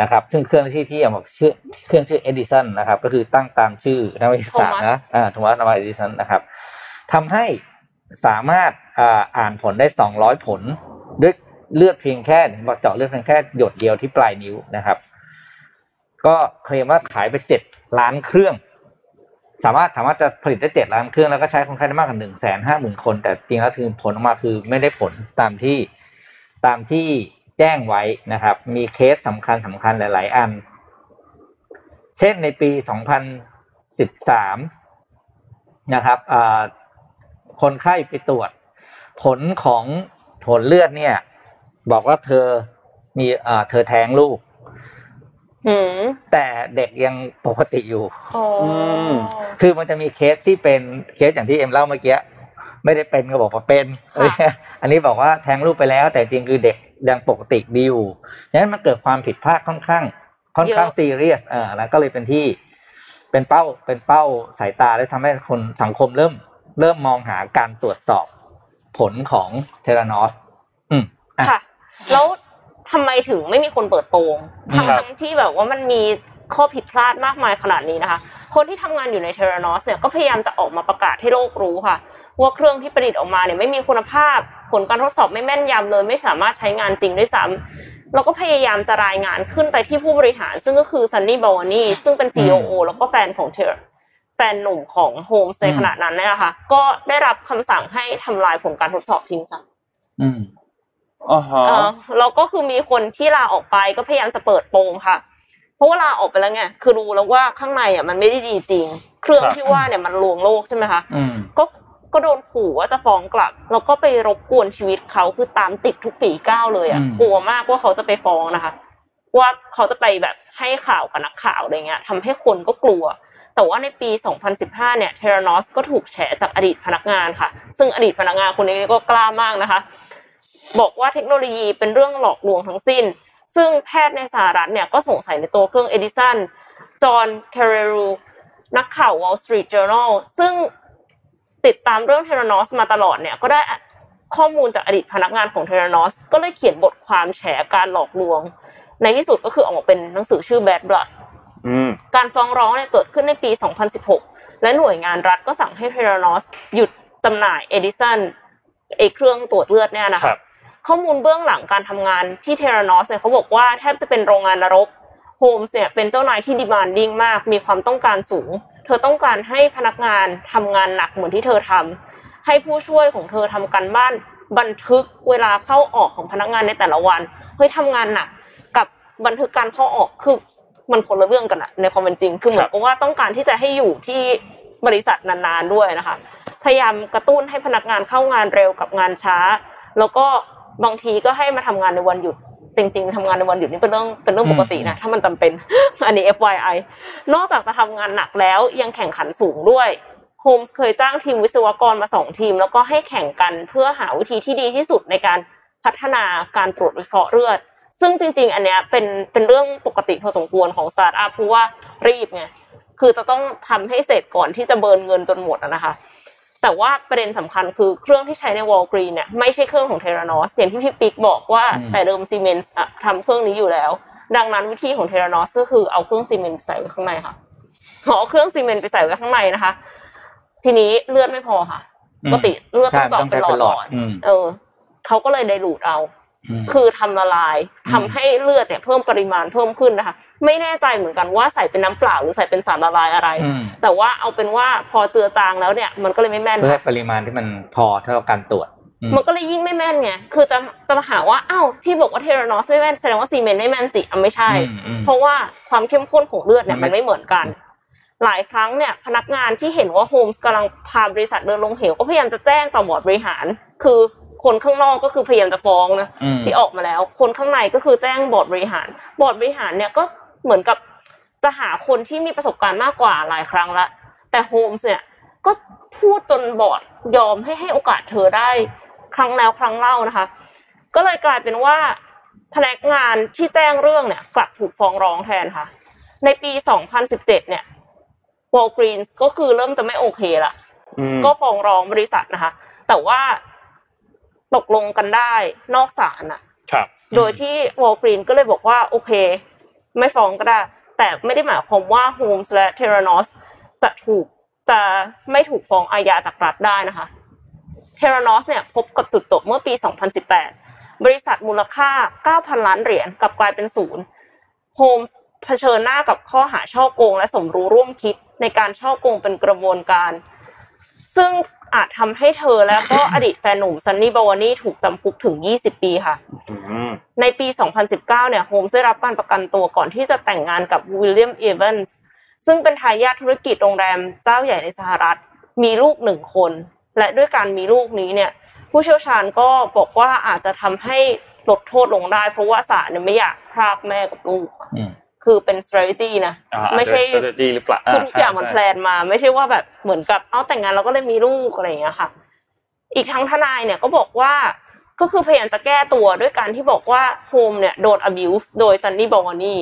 นะครับซึ่งเครื่องที่อย่างบอกชื่อเครื่องชื่อเอดิสันนะครับก็คือตั้งตามชื่อนักวิทยาศาสตร์นะโทมัสเอดิสันนะครับทำให้สามารถอ่านผลได้200ผลด้วย เลือดเพียงแค่บอกเจาะเลือดเพียงแค่หยดเดียวที่ปลายนิ้วนะครับก็เคลมว่าขายไป7ล้านเครื่องสามารถจะผลิตได้7ล้านเครื่องแล้วก็ใช้คนไข้ได้มากกว่า 150,000 คนแต่จริงแล้วคือผลออกมาคือไม่ได้ผลตามที่แจ้งไว้นะครับมีเคสสำคัญหลายๆอันเช่นในปี2013นะครับคนไข้ไปตรวจผลเลือดเนี่ยบอกว่าเธอมีเธอแท้งลูกแต่เด็กยังปกติอยู่คือมันจะมีเคสที่เป็นเคสอย่างที่เอ็มเล่าเมื่อกี้ไม่ได้เป็นก็บอกว่าเป็นอันนี้บอกว่าแท้งลูกไปแล้วแต่จริงคือเด็กยังปกติดีอยู่ดังนั้นมันเกิดความผิดพลาดค่อนข้างซีเรียสแล้วก็เลยเป็นเป้าสายตาและทำให้คนสังคมเริ่มมองหาการตรวจสอบผลของ Theranos ค่ะแล้วทำไมถึงไม่มีคนเปิดโปงทั้งที่แบบว่ามันมีข้อผิดพลาดมากมายขนาดนี้นะคะคนที่ทำงานอยู่ใน Theranos เนี่ยก็พยายามจะออกมาประกาศให้โลกรู้ค่ะว่าเครื่องที่ประดิษฐ์ออกมาเนี่ยไม่มีคุณภาพผลการทดสอบไม่แม่นยำเลยไม่สามารถใช้งานจริงด้วยซ้ำแล้วก็พยายามจะรายงานขึ้นไปที่ผู้บริหารซึ่งก็คือซันนี่บาวานี่ซึ่งเป็น CEO แล้วก็แฟนหนุ่มของโฮมส์ในขณะนั้นนะคะก็ได้รับคำสั่งให้ทำลายผลการทดสอบทิ้งซะแล้วก็คือมีคนที่ลาออกไปก็พยายามจะเปิดโปงค่ะเพราะว่าลาออกไปแล้วไงคือรู้แล้วว่าข้างในอ่ะมันไม่ได้ดีจริงเครื่องที่ว่าเนี่ยมันลวงโลกใช่ไหมคะก็โดนขู่ว่าจะฟ้องกลับแล้วก็ไปรบกวนชีวิตเขาคือตามติดทุกฝีก้าวเลยอ่ะกลัวมากว่าเขาจะไปฟ้องนะคะว่าเขาจะไปแบบให้ข่าวกับนักข่าวอะไรเงี้ยทำให้คนก็กลัวแต่ว่าในปี2015เนี่ย Theranos ก็ถูกแฉจากอดีตพนักงานค่ะซึ่งอดีตพนักงานคนนี้ก็กล้ามากนะคะบอกว่าเทคโนโลยีเป็นเรื่องหลอกลวงทั้งสิ้นซึ่งแพทย์ในสหรัฐเนี่ยก็สงสัยในตัวเครื่องเอดิสันจอห์นแคเรรูนักข่าว Wall Street Journal ซึ่งติดตามเรื่อง Theranos มาตลอดเนี่ยก็ได้ข้อมูลจากอดีตพนักงานของ Theranos ก็เลยเขียนบทความแฉการหลอกลวงในที่สุดก็คือออกมาเป็นหนังสือชื่อ Bad Bloodการฟ้องร้องเนี่ยเกิดขึ้นในปี2016และหน่วยงานรัฐก็สั่งให้ Theranos หยุดจำหน่าย Edison เครื่องตรวจเลือดเนี่ยนะคะข้อมูลเบื้องหลังการทำงานที่ Theranos เนี่ยเขาบอกว่าแทบจะเป็นโรงงานนรกโฮมส์เนี่ยเป็นเจ้านายที่ demanding มากมีความต้องการสูงเธอต้องการให้พนักงานทำงานหนักเหมือนที่เธอทำให้ผู้ช่วยของเธอทำการบ้านบันทึกเวลาเข้าออกของพนักงานในแต่ละวันเฮ้ยทำงานหนักกับบันทึกการเข้าออกคือมันคนละเรื่องกันอะในความเป็นจริงคือเหมือนกับว่าต้องการที่จะให้อยู่ที่บริษัทนานๆด้วยนะคะพยายามกระตุ้นให้พนักงานเข้างานเร็วกับงานช้าแล้วก็บางทีก็ให้มาทำงานในวันหยุดจริงๆทำงานในวันหยุดนี่เป็นเรื่องปกตินะถ้ามันจำเป็น อันนี้ FYI นอกจากจะทำงานหนักแล้วยังแข่งขันสูงด้วยโฮมส์เคยจ้างทีมวิศวกรมา2ทีมแล้วก็ให้แข่งกันเพื่อหาวิธีที่ดีที่สุดในการพัฒนาการตรวจวิเคราะห์เลือดซึ่งจริงๆอันเนี้ยเป็นเรื่องปกติพอสมควรของสตาร์ทอัพเพราะว่ารีบไงคือจะต้องทำให้เสร็จก่อนที่จะเบิร์นเงินจนหมดนะคะแต่ว่าประเด็นสำคัญคือเครื่องที่ใช้ใน Wall Green เนี่ยไม่ใช่เครื่องของ Theranos อย่างที่พี่ปิ๊กบอกว่าแต่เดิม Siemens ทำเครื่องนี้อยู่แล้วดังนั้นวิธีของ Theranos ก็คือเอาเครื่อง Siemens ไปใส่ไว้ข้างในค่ะเอาเครื่อง Siemens ไปใส่ไว้ข้างในนะคะทีนี้เลือดไม่พอค่ะปกติเลือดต้องเจาะเป็นหลอดเขาก็เลยไดลูทเอาคือทำละลายทำให้เลือดเนี่ยเพิ่มปริมาณเพิ่มขึ้นนะคะไม่แน่ใจเหมือนกันว่าใส่เป็นน้ำเปล่าหรือใส่เป็นสารละลายอะไรแต่ว่าเอาเป็นว่าพอเจือจางแล้วเนี่ยมันก็เลยไม่แม่นเพื่อให้ปริมาณที่มันพอเท่ากับการตรวจมันก็เลยยิ่งไม่แม่นไงคือจะมาหาว่าอ้าวที่บอกว่าเทราโนสไม่แม่นแสดงว่าซีเมนต์ไม่แม่นสิไม่ใช่เพราะว่าความเข้มข้นของเลือดเนี่ยมันไม่เหมือนกันหลายครั้งเนี่ยพนักงานที่เห็นว่าโฮมส์กำลังพาบริษัทเดินลงเหวก็พยายามจะแจ้งต่อบอร์ดบริหารคือคนข้างนอกก็คือพยายามจะฟ้องนะที่ออกมาแล้วคนข้างในก็คือแจ้งบอร์ดบริหารเนี่ยก็เหมือนกับจะหาคนที่มีประสบการณ์มากกว่าหลายครั้งละแต่โฮมส์เนี่ยก็พูดจนบอร์ดยอมให้โอกาสเธอได้ครั้งแล้วครั้งเล่านะคะก็เลยกลายเป็นว่าพนักงานที่แจ้งเรื่องเนี่ยกลับถูกฟ้องร้องแทนค่ะในปี2017เนี่ยวอลกรีนส์ก็คือเริ่มจะไม่โอเคละก็ฟ้องร้องบริษัทนะคะแต่ว่าตกลงกันได้นอกศาลนะครับโดยที่วอลกรีนก็เลยบอกว่าโอเคไม่ฟ้องก็ได้แต่ไม่ได้หมายความว่าโฮมส์และเทราโนสจะไม่ถูกฟ้องอาญาจากรัฐได้นะคะเทราโนสเนี่ยพบกับจุดจบเมื่อปี2018 บริษัทมูลค่า 9,000 ล้านเหรียญกลับกลายเป็นศูนย์โฮมส์เผชิญหน้ากับข้อหาฉ้อโกงและสมรู้ร่วมคิดในการฉ้อโกงเป็นกระบวนการซึ่งอาจทำให้เธอและก็อดีตแฟนหนุ่มซันนี่บาวานี่ถูกจำคุกถึง20ปีค่ะในปี2019เนี่ยโฮมส์ได้รับการประกันตัวก่อนที่จะแต่งงานกับวิลเลียมเอเวนส์ซึ่งเป็นทายาทธุรกิจโรงแรมเจ้าใหญ่ในสหรัฐมีลูก1คนและด้วยการมีลูกนี้เนี่ยผู้เชี่ยวชาญก็บอกว่าอาจจะทำให้ลดโทษลงได้เพราะว่าศาลเนี่ยไม่อยากพรากแม่กับลูกคือเป็น strategy นะไม่ใช่ strategy หรือเปล่าคือทุกอย่างมันแพลนมาไม่ใช่ว่าแบบเหมือนกับเอาแต่งงานแล้วก็เลยมีลูกอะไรอย่างเงี้ยค่ะอีกทั้งทนายเนี่ยก็บอกว่าก็คือพยายามจะแก้ตัวด้วยการที่บอกว่าโฮมเนี่ยโดน abuse โดยซันนี่บาวานี่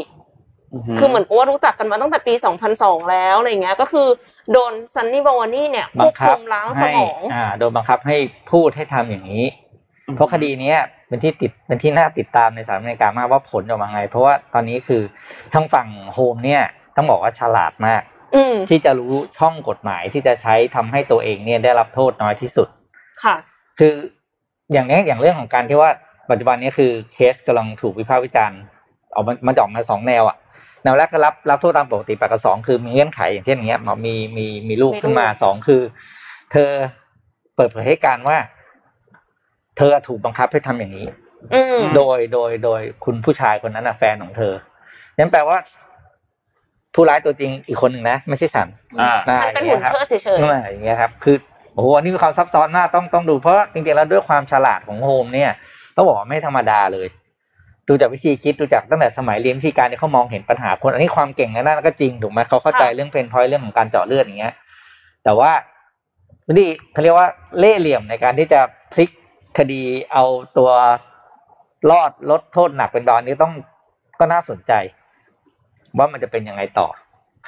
คือเหมือนกับว่ารู้จักกันมาตั้งแต่ปี2002แล้วอะไรเงี้ยก็คือโดนซันนี่บาวานี่เนี่ยควบคุมล้างสมองโดนบังคับให้พูดให้ทำอย่างนี้เพราะคดีนี้เป็นที่น่าติดตามในสหรัฐอเมริกามากว่าผลออกมาไงเพราะว่าตอนนี้คือทางฝั่งโฮมเนี่ยต้องบอกว่าฉลาดมากที่จะรู้ช่องกฎหมายที่จะใช้ทำให้ตัวเองเนี่ยได้รับโทษน้อยที่สุดค่ะคืออย่างนี้อย่างเรื่องของการที่ว่าปัจจุบันนี้คือเคสกำลังถูกวิพากษ์วิจารณ์ออกมาออกมาสองแนวอะแนวแรกก็รับโทษตามปกติปกสองคือมีเงื่อนไขอย่างเช่นอย่างเงี้ยมีลูกขึ้นมาสองคือเธอเปิดเผยให้การว่าเธอถูกบังคับให้ทำอย่างนี้โดยคุณผู้ชายคนนั้นน่ะแฟนของเธอนั่นแปลว่าผู้ร้ายตัวจริงอีกคนนึงนะไม่ใช่ฉันฉันเป็นหุ่นเชิดเฉยๆอะไรอย่างเงี้ยครับคือโอ้โหอันนี้มีความซับซ้อนมากต้องดูเพราะจริงๆแล้วด้วยความฉลาดของโฮมเนี่ยต้องบอกว่าไม่ธรรมดาเลยดูจากวิธีคิดดูจากตั้งแต่สมัยเรียนวิธีการที่เขามองเห็นปัญหาคนอันนี้ความเก่งนั่นก็จริงถูกไหมเขาเข้าใจเรื่องเพนพอยต์เรื่องของการเจาะเลือดอย่างเงี้ยแต่ว่านี่เขาเรียกว่าเล่ห์เหลี่ยมในการที่จะพลิกคดีเอาตัวรอดลดโทษหนักเป็นเบานี้ก็น่าสนใจว่ามันจะเป็นยังไงต่อ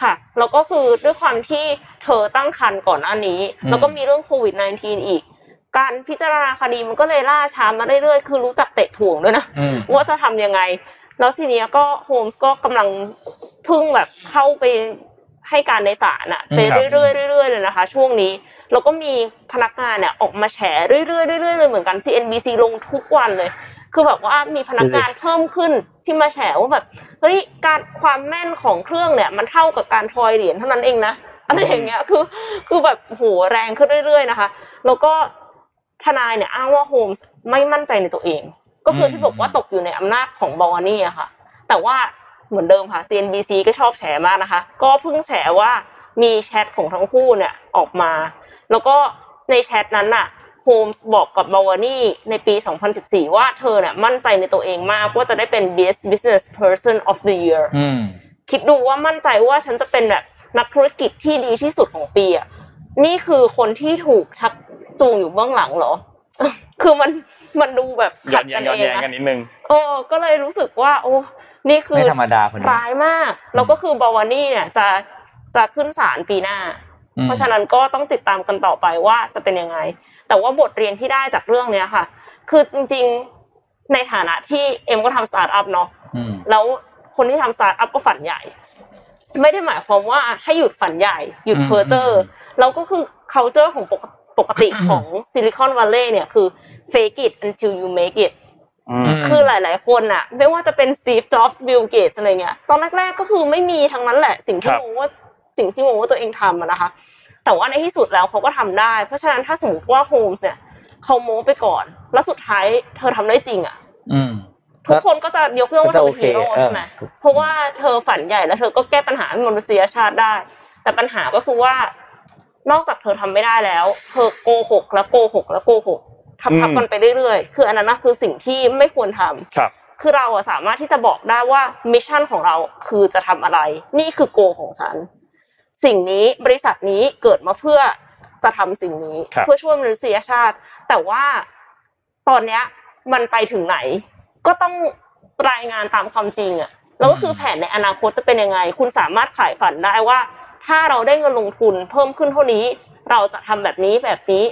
ค่ะแล้วก็คือด้วยความที่เธอตั้งครรภ์ก่อนหน้านี้แล้วก็มีเรื่องโควิด-19 อีกการพิจารณาคดีมันก็เลยล่าช้ามาเรื่อยๆคือรู้จักเตะถ่วงด้วยนะว่าจะทำยังไงแล้วทีนี้ก็โฮมส์ก็กำลังพึ่งแบบเข้าไปให้การในศาลอะไปเรื่อยๆเรื่อยๆเลยนะคะช่วงนี้แล้วก็มีพนักงานเนี่ยออกมาแฉเรื่อยๆเรื่อยๆเลยเหมือนกัน CNBC ลงทุกวันเลยคือแบบว่ามีพนักงานเพิ่มขึ้นที่มาแฉว่าแบบเฮ้ยการความแม่นของเครื่องเนี่ยมันเท่ากับการทอยเหรียญเท่านั้นเองนะอะไรอย่างเงี้ยคือแบบโหแรงขึ้นเรื่อยๆนะคะแล้วก็ทนายเนี่ยอ้างว่าโฮมส์ไม่มั่นใจในตัวเองก็คือที่บอกว่าตกอยู่ในอำนาจของบาวานี่อะค่ะแต่ว่าเหมือนเดิมค่ะ CNBC ก็ชอบแฉมากนะคะก็เพิ่งแฉว่ามีแชทของทั้งคู่เนี่ยออกมาแล้วก็ในแชทนั้นน่ะโฮมส์บอกกับบาวานี่ในปี2014ว่าเธอเนี่ยมั่นใจในตัวเองมากว่าจะได้เป็น Best Business Person of the Year คิดดูว่ามั่นใจว่าฉันจะเป็นแบบนักธุรกิจที่ดีที่สุดของปีอ่ะนี่คือคนที่ถูกชักจูงอยู่เบื้องหลังเหรอคือมันดูแบบขัดกันเองนะก็เลยรู้สึกว่าโอ้นี่คือไม่ธรรมดาคนนี้ร้ายมากแล้วก็คือบาวานี่เนี่ยจะขึ้นศาลปีหน้าเพราะฉะนั้นก็ต้องติดตามกันต่อไปว่าจะเป็นยังไงแต่ว่าบทเรียนที่ได้จากเรื่องเนี้ยค่ะคือจริงๆในฐานะที่เอ็มก็ทำสตาร์ทอัพเนาะแล้วคนที่ทำสตาร์ทอัพก็ฝันใหญ่ไม่ได้หมายความว่าให้หยุดฝันใหญ่หยุดเพ้อเจ้อแล้วก็คือ culture ของปกติของซิลิคอนวัลเลย์เนี่ยคือ fake it until you make it คือหลายๆคนน่ะไม่ว่าจะเป็นสตีฟจ็อบส์บิลเกตส์อะไรเงี้ยตอนแรกๆก็คือไม่มีทั้งนั้นแหละสิ่งที่มองว่าตัวเองทำนะคะแต่ว่าในที่สุดแล้วเขาก็ทำได้เพราะฉะนั้นถ้าสมมติว่าโฮมส์เนี่ยเขาโม้ไปก่อนแล้วสุดท้ายเธอทำได้จริงอ่ะทุกคนก็จะยกย่องว่าเธอเป็นฮีโร่ใช่ไหมเพราะว่าเธอฝันใหญ่แล้วเธอก็แก้ปัญหามนุษยชาติได้แต่ปัญหาก็คือว่านอกจากเธอทำไม่ได้แล้วเธอโกหกแล้วโกหกแล้วโกหกทับกันไปเรื่อยๆคืออันนั้นนะคือสิ่งที่ไม่ควรทำคือเราสามารถที่จะบอกได้ว่ามิชชั่นของเราคือจะทำอะไรนี่คือโกของฉันสิ่งนี้บริษัทนี้เกิดมาเพื่อจะทำสิ่งนี้เพื่อช่วยมนุษยชาติแต่ว่าตอนนี้มันไปถึงไหนก็ต้องรายงานตามความจริงอ่ะแล้วก็คือแผนในอนาคตจะเป็นยังไงคุณสามารถขายฝันได้ว่าถ้าเราได้เงินลงทุนเพิ่มขึ้นเท่านี้เราจะทำแบบนี้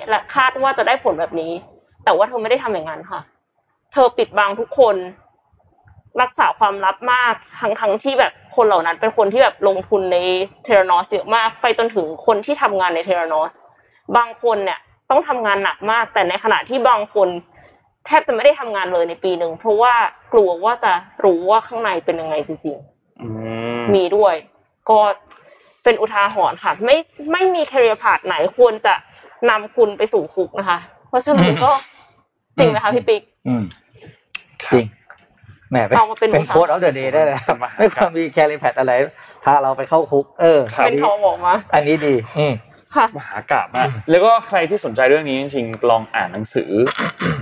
และคาดว่าจะได้ผลแบบนี้แต่ว่าเธอไม่ได้ทำอย่างนั้นค่ะเธอปิดบังทุกคนรักษาความลับมากทั้งที่แบบคนเหล่านั้นเป็นคนที่แบบลงทุนใน Theranos เยอะมากไปจนถึงคนที่ทำงานใน Theranos บางคนเนี่ยต้องทำงานหนักมากแต่ในขณะที่บางคน แทบจะไม่ได้ทำงานเลยในปีนึงเพราะว่ากลัวว่าจะรู้ว่าข้างในเป็นยังไงจริงๆมีด้วยก็เป็นอุทาหรณ์ค่ะไม่มีแคเรียร์พาธไหนควรจะนำคุณไปสู่คุกนะคะเพราะฉะนั้นก็จริงนะคะพี่ปิ๊กจริงแหมเป็นโค้ดเอาเดอะเดย์ได้เลยไม่ควรมีแคเรียร์พาธอะไรพาเราไปเข้าคุกเป็นทองออกมาอันนี้ดีมหากาพย์มากแล้วก็ใครที่สนใจเรื่องนี้จริงๆลองอ่านหนังสือ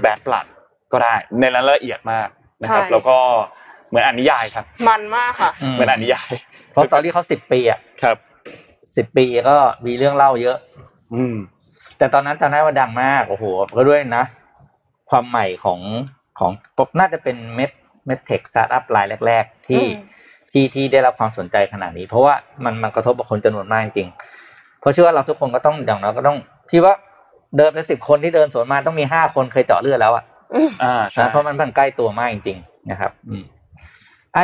Bad Blood ก็ได้ในนั้นละเอียดมากนะครับแล้วก็เหมือนอ่านนิยายครับมันมากค่ะเหมือนอ่านนิยายเพราะตอนนี้เขา10ปีอ่ะครับ10ปีก็มีเรื่องเล่าเยอะแต่ตอนนั้นมันดังมากโอ้โหก็ด้วยนะความใหม่ของน่าจะเป็นเมดเทคสตาร์ทอัพรายแรกๆที่ได้รับความสนใจขนาดนี้เพราะว่ามันกระทบกับคนจำนวนมากจริงเพราะเชื่อว่าเราทุกคนก็ต้องอย่างน้อยก็ต้องพี่ว่าเดินไป10คนที่เดินสวนมาต้องมี5คนเคยเจาะเลือดแล้วอ่ะใช่เพราะมันใกล้ตัวมากจริงๆนะครับ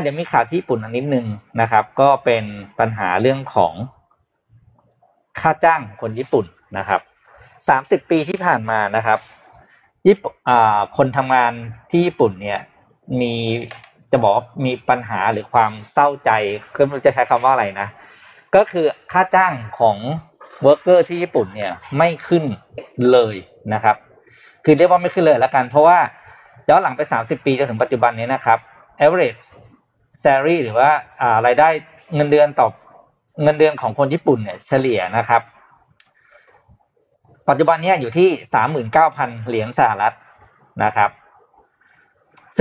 เดี๋ยวมีข่าวที่ญี่ปุ่นนิดนึงนะครับก็เป็นปัญหาเรื่องของค่าจ้างคนญี่ปุ่นนะครับ30ปีที่ผ่านมานะครับคนทำงานที่ญี่ปุ่นเนี่ยมีจะบอกมีปัญหาหรือความเศร้าใจคือจะใช้คำว่าอะไรนะก็คือค่าจ้างของเวิร์กเกอร์ที่ญี่ปุ่นเนี่ยไม่ขึ้นเลยนะครับคือเรียกว่าไม่ขึ้นเลยละกันเพราะว่าย้อนหลังไป30ปีจนถึงปัจจุบันนี้นะครับ average salary หรือว่ารายได้เงินเดือนต่อเงินเดือนของคนญี่ปุ่นเนี่ยเฉลี่ยนะครับปัจจุบันนี้อยู่ที่ 39,000 เหรียญสหรัฐนะครับ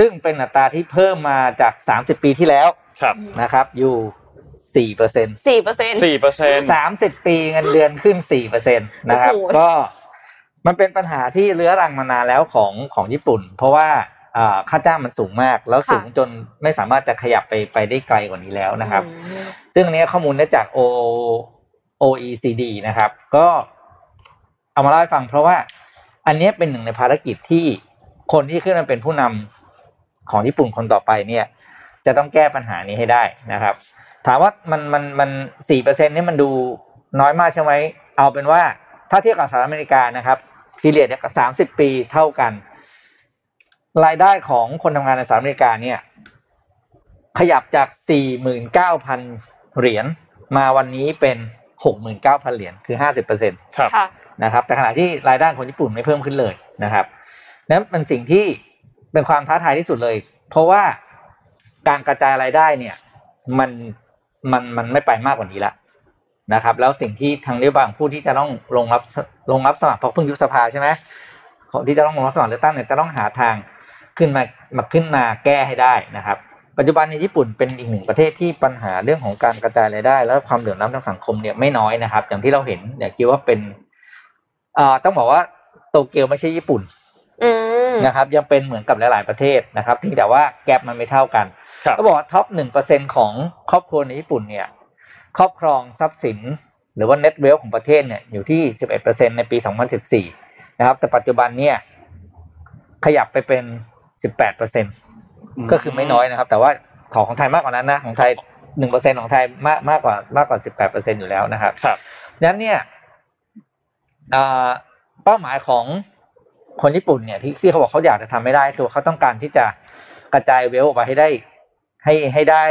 ซึ่งเป็นอัตราที่เพิ่มมาจาก30ปีที่แล้วนะครับอยู่4% 30 ปีเงินเดือนขึ้น 4% นะครับก็มันเป็นปัญหาที่เรื้อรังมานานแล้วของญี่ปุ่นเพราะว่าค่าจ้างมันสูงมากแล้วสูงจนไม่สามารถจะขยับไปได้ไกลกว่านี้แล้วนะครับซึ่งอันนี้ข้อมูลได้จาก OECD นะครับก็เอามาเล่าให้ฟังเพราะว่าอันนี้เป็นหนึ่งในภารกิจที่คนที่ขึ้นมาเป็นผู้นำของญี่ปุ่นคนต่อไปเนี่ยจะต้องแก้ปัญหานี้ให้ได้นะครับถามว่ามัน 4% นี่มันดูน้อยมากใช่ไหมเอาเป็นว่าถ้าเทียบกับสหรัฐอเมริกานะครับซีเรียสกับ30ปีเท่ากันรายได้ของคนทำงานในสหรัฐอเมริกาเนี่ยขยับจาก 49,000 เหรียญมาวันนี้เป็น 69,000 เหรียญคือ 50% ครับนะครับแต่ขณะที่รายได้ของญี่ปุ่นไม่เพิ่มขึ้นเลยนะครับนั้นเป็นสิ่งที่เป็นความท้าทายที่สุดเลยเพราะว่าการกระจายรายได้เนี่ยมันไม่ไปมากกว่านี้ละนะครับแล้วสิ่งที่ทางเรียบบางผู้ที่จะต้องลงรับสมัครเพราะเพิ่งยุบสภาใช่ไหมที่จะต้องลงรับสมัครเลือกตั้งเนี่ยจะต้องหาทางขึ้นมาแก้ให้ได้นะครับปัจจุบันในญี่ปุ่นเป็นอีกหนึ่งประเทศที่ปัญหาเรื่องของการกระจายรายได้และความเหลื่อมล้ำทางสังคมเนี่ยไม่น้อยนะครับอย่างที่เราเห็นเนี่ยคิดว่าเป็นต้องบอกว่าโตเกียวไม่ใช่ญี่ปุ่นนะครับยังเป็นเหมือนกับหลายๆประเทศนะครับที่แต่ว่าแกปมันไม่เท่ากันก็บอกท็อป 1% ของครอบครัวในญี่ปุ่นเนี่ยครอบครองทรัพย์สินหรือว่า net wealth ของประเทศเนี่ยอยู่ที่ 11% ในปี 2014นะครับแต่ปัจจุบันเนี่ยขยับไปเป็น 18% ก็คือไม่น้อยนะครับแต่ว่าของไทยมากกว่านั้นนะของไทย 1% ของไทยมากกว่า 18% อยู่แล้วนะครับดังนั้นเนี่ยเป้าหมายของคนญี่ปุ่นเนี่ยที่เขาบอกเขาอยากจะทำไม่ได้ตัวเขาต้องการที่จะกระจายเวลออกไปให้ได้ให้ได้